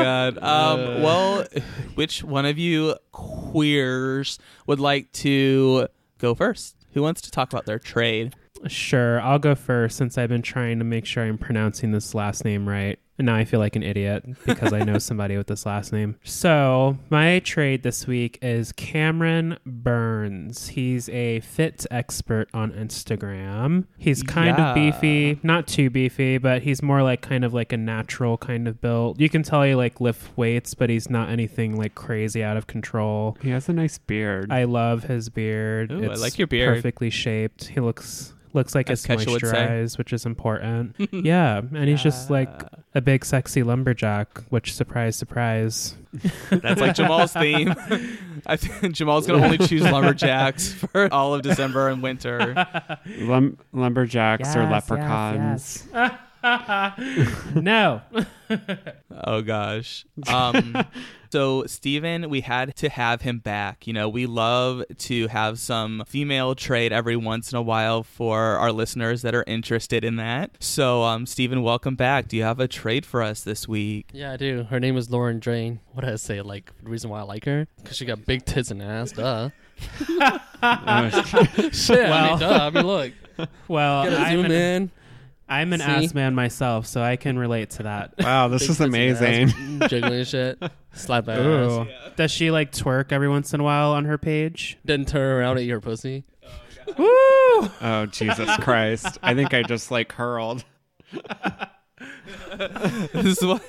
God. Well, which one of you queers would like to go first? Who wants to talk about their trade? Sure, I'll go first, since I've been trying to make sure I'm pronouncing this last name right. And now I feel like an idiot because I know somebody with this last name. So my trade this week is Cameron Burns. He's a fit expert on Instagram. He's kind of beefy, not too beefy, but he's more like kind of like a natural kind of build. You can tell he like lifts weights, but he's not anything like crazy out of control. He has a nice beard. I love his beard. Ooh, it's I like your beard. Perfectly shaped. He looks like it's moisturized, which is important. Yeah, and he's just like a big sexy lumberjack, which, surprise, surprise. That's like Jamal's theme. I think Jamal's going to only choose lumberjacks for all of December and winter. Lumberjacks or leprechauns. Yes. No. Oh gosh. So Steven, we had to have him back. You know, we love to have some female trade every once in a while for our listeners that are interested in that. So Steven, welcome back. Do you have a trade for us this week? Yeah, I do. Her name is Lauren Drain. What did I say? Like, the reason why I like her? Because she got big tits and ass, duh. Shit, well, I mean, look. Well, I'm an ass man myself, so I can relate to that. Wow, this is amazing. Ass, jiggling shit. Slap that ass. Yeah. Does she like twerk every once in a while on her page? Then turn around and eat her pussy. Oh, woo! Oh, Jesus Christ. I think I just like hurled. This is what,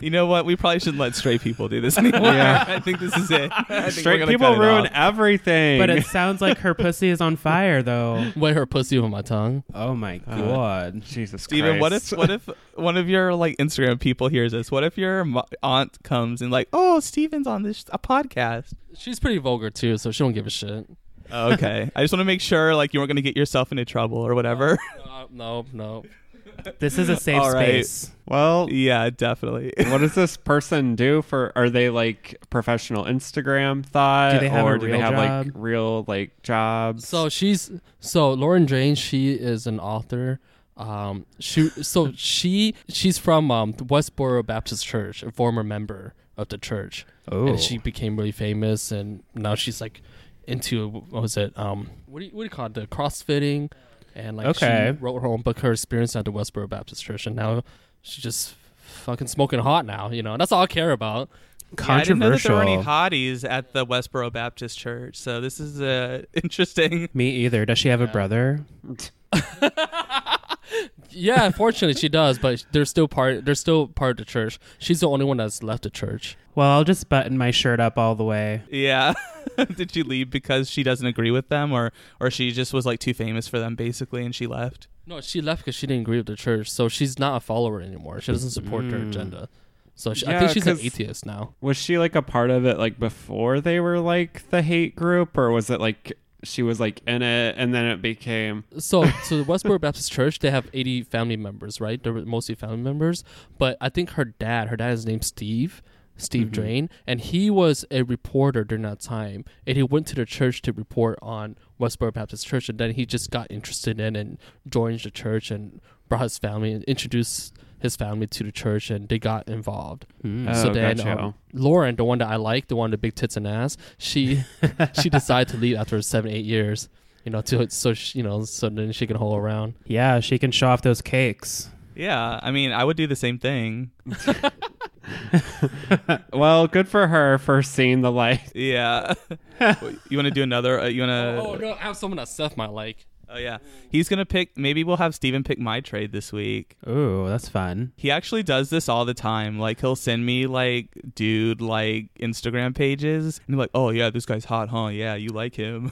you know what? We probably shouldn't let straight people do this anymore. Yeah. I think this is it. Straight people ruin everything. But it sounds like her pussy is on fire, though. Wait, her pussy on my tongue? Oh my God, Jesus Steven, Christ! Steven, what if one of your like Instagram people hears this? What if your aunt comes and like, oh, Steven's on this a podcast? She's pretty vulgar too, so she don't give a shit. Okay, I just want to make sure like you weren't going to get yourself into trouble or whatever. No. This is a safe space. Well, yeah, definitely. What does this person do for? Are they like professional Instagram thought? Do they have job? Like real like jobs? So Lauren Drain. She is an author. She's from Westboro Baptist Church, a former member of the church. Oh, and she became really famous, and now she's like into what was it? What do you call it? The CrossFitting. And like she wrote her own book, her experience at the Westboro Baptist Church, and now she's just fucking smoking hot now, you know. That's all I care about. Controversial. Yeah, I didn't know that there were any hotties at the Westboro Baptist Church, so this is interesting. Me either. Does she have a brother? Yeah, fortunately she does, but they're still part of the church. She's the only one that's left the church. Well, I'll just button my shirt up all the way. Yeah. Did she leave because she doesn't agree with them, or she just was like too famous for them basically and she left? No, she left because she didn't agree with the church, so she's not a follower anymore. She doesn't support their agenda. So I think she's an atheist now. Was she like a part of it like before they were like the hate group, or was it like she was like in it and then it became so the Westboro Baptist Church, they have 80 family members, right? They're mostly family members, but I think her dad is named Steve, Steve Drain, and he was a reporter during that time, and he went to the church to report on Westboro Baptist Church, and then he just got interested in and joined the church and brought his family and introduced his family to the church, and they got involved. Lauren, the one that I like, the one with the big tits and ass, she decided to leave after 7-8 years, so then she can haul around. Yeah, she can show off those cakes. Yeah, I mean, I would do the same thing. Well, good for her for seeing the light. Yeah. You want to do another? Oh no, I have someone that Seth might like. Oh yeah, he's gonna pick. Maybe we'll have Steven pick my trade this week. Ooh, that's fun. He actually does this all the time. Like, he'll send me Instagram pages, and I'm like, oh yeah, this guy's hot, huh? Yeah, you like him.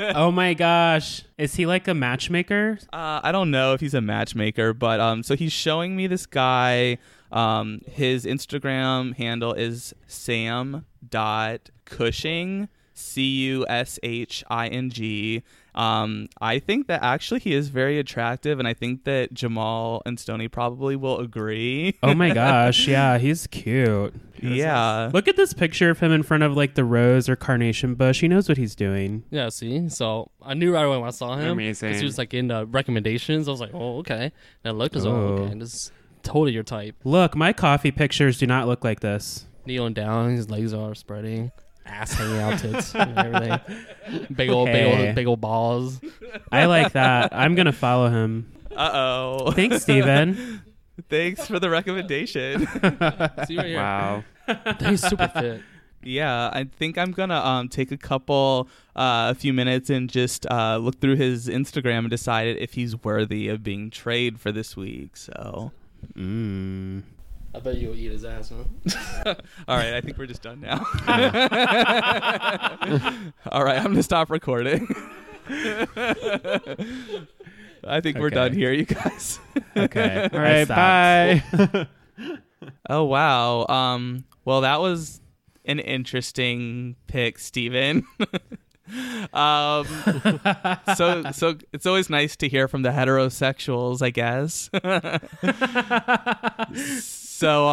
Oh my gosh, is he like a matchmaker? I don't know if he's a matchmaker, but so he's showing me this guy. His Instagram handle is sam.cushing. Cushing. I think that actually he is very attractive, and I think that Jamal and Stoney probably will agree. Oh my gosh, yeah, he's cute. Yeah. Look at this picture of him in front of the rose or carnation bush. He knows what he's doing. Yeah, see? So I knew right away when I saw him. Amazing. Because he was in the recommendations. I was like, oh, okay. And I looked as okay. This is totally your type. Look, my coffee pictures do not look like this. Kneeling down, his legs are spreading. Ass hanging out, tits, everything. Big old balls. I like that. I'm gonna follow him. Thanks, Steven. Thanks for the recommendation. See you right here. Wow. He's super fit. Yeah, I think I'm gonna take a few minutes and just look through his Instagram and decide if he's worthy of being traded for this week. So. I bet you'll eat his ass, huh? All right, I think we're just done now. All right, I'm going to stop recording. I think we're done here, you guys. Okay. All right, bye. Oh, wow. Well, that was an interesting pick, Steven. So it's always nice to hear from the heterosexuals, I guess. So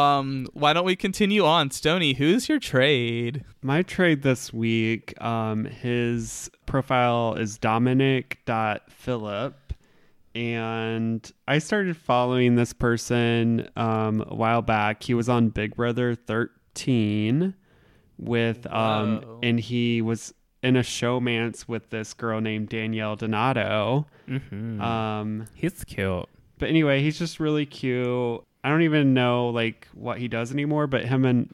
why don't we continue on? Stoney, who's your trade? My trade this week, his profile is Dominic.Phillip, and I started following this person a while back. He was on Big Brother 13 with and he was in a showmance with this girl named Danielle Donato. Mm-hmm. He's cute. But anyway, he's just really cute. I don't even know what he does anymore, but him and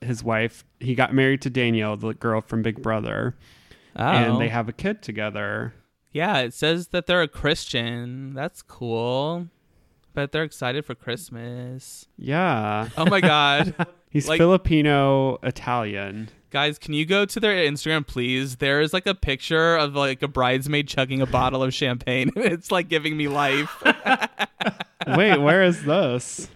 his wife, he got married to Danielle, the girl from Big Brother. Oh. And they have a kid together. Yeah, it says that they're a Christian. That's cool. But they're excited for Christmas. Yeah. Oh my God. He's Filipino Italian. Guys, can you go to their Instagram, please? There is a picture of a bridesmaid chugging a bottle of champagne. It's giving me life. Wait, where is this?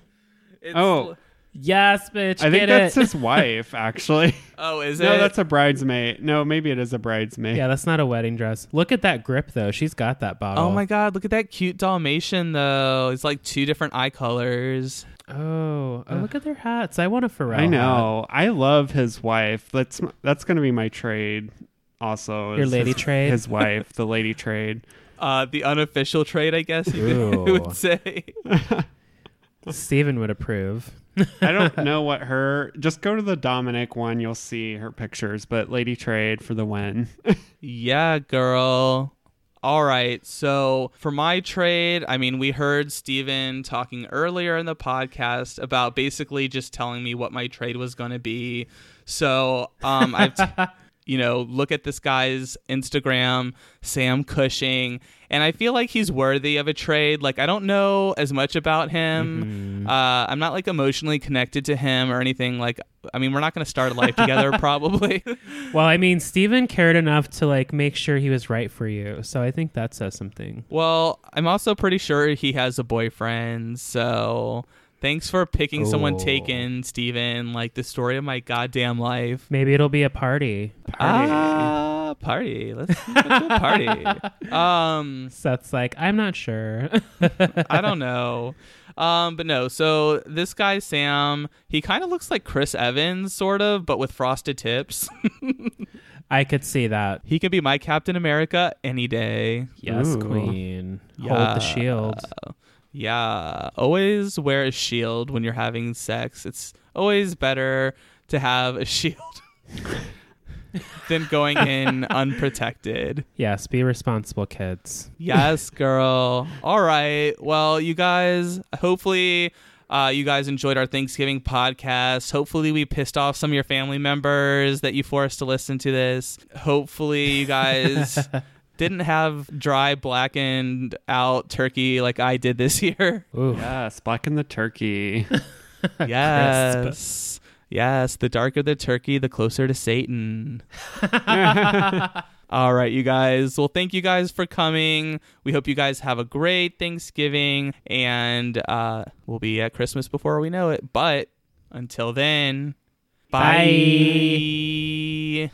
Yes, bitch. I think that's his wife, actually. Oh, is it? No, that's a bridesmaid. No, maybe it is a bridesmaid. Yeah, that's not a wedding dress. Look at that grip, though. She's got that bottle. Oh my God, look at that cute Dalmatian, though. It's two different eye colors. Oh, look at their hats. I want a Pharrell. I know. Hat. I love his wife. That's going to be my trade also. Your lady trade? His wife, the lady trade. The unofficial trade, I guess you would say. Steven would approve. I don't know what her... Just go to the Dominic one. You'll see her pictures, but lady trade for the win. Yeah, girl. All right, so for my trade, we heard Steven talking earlier in the podcast about basically just telling me what my trade was going to be. So I've, look at this guy's Instagram, Sam Cushing, and I feel like he's worthy of a trade. I don't know as much about him. Mm-hmm. I'm not emotionally connected to him or anything. We're not going to start a life together, probably. Well, Steven cared enough to make sure he was right for you. So I think that says something. Well, I'm also pretty sure he has a boyfriend. So thanks for picking someone taken, Steven. The story of my goddamn life. Maybe it'll be a party. Party. Let's do a party. Seth's I'm not sure. I don't know. But no, so this guy, Sam, he kind of looks like Chris Evans, sort of, but with frosted tips. I could see that. He could be my Captain America any day. Yes, ooh, queen. Yeah. Hold the shield. Yeah. Always wear a shield when you're having sex. It's always better to have a shield than going in unprotected. Yes, be responsible, kids. Yes, girl. All right. Well, you guys, hopefully you guys enjoyed our Thanksgiving podcast. Hopefully we pissed off some of your family members that you forced to listen to this. Hopefully you guys didn't have dry blackened out turkey like I did this year. Ooh. Yes, blacken the turkey. Yes. Crisp. Yes, the darker the turkey, the closer to Satan. All right, you guys. Well, thank you guys for coming. We hope you guys have a great Thanksgiving, and we'll be at Christmas before we know it. But until then, bye.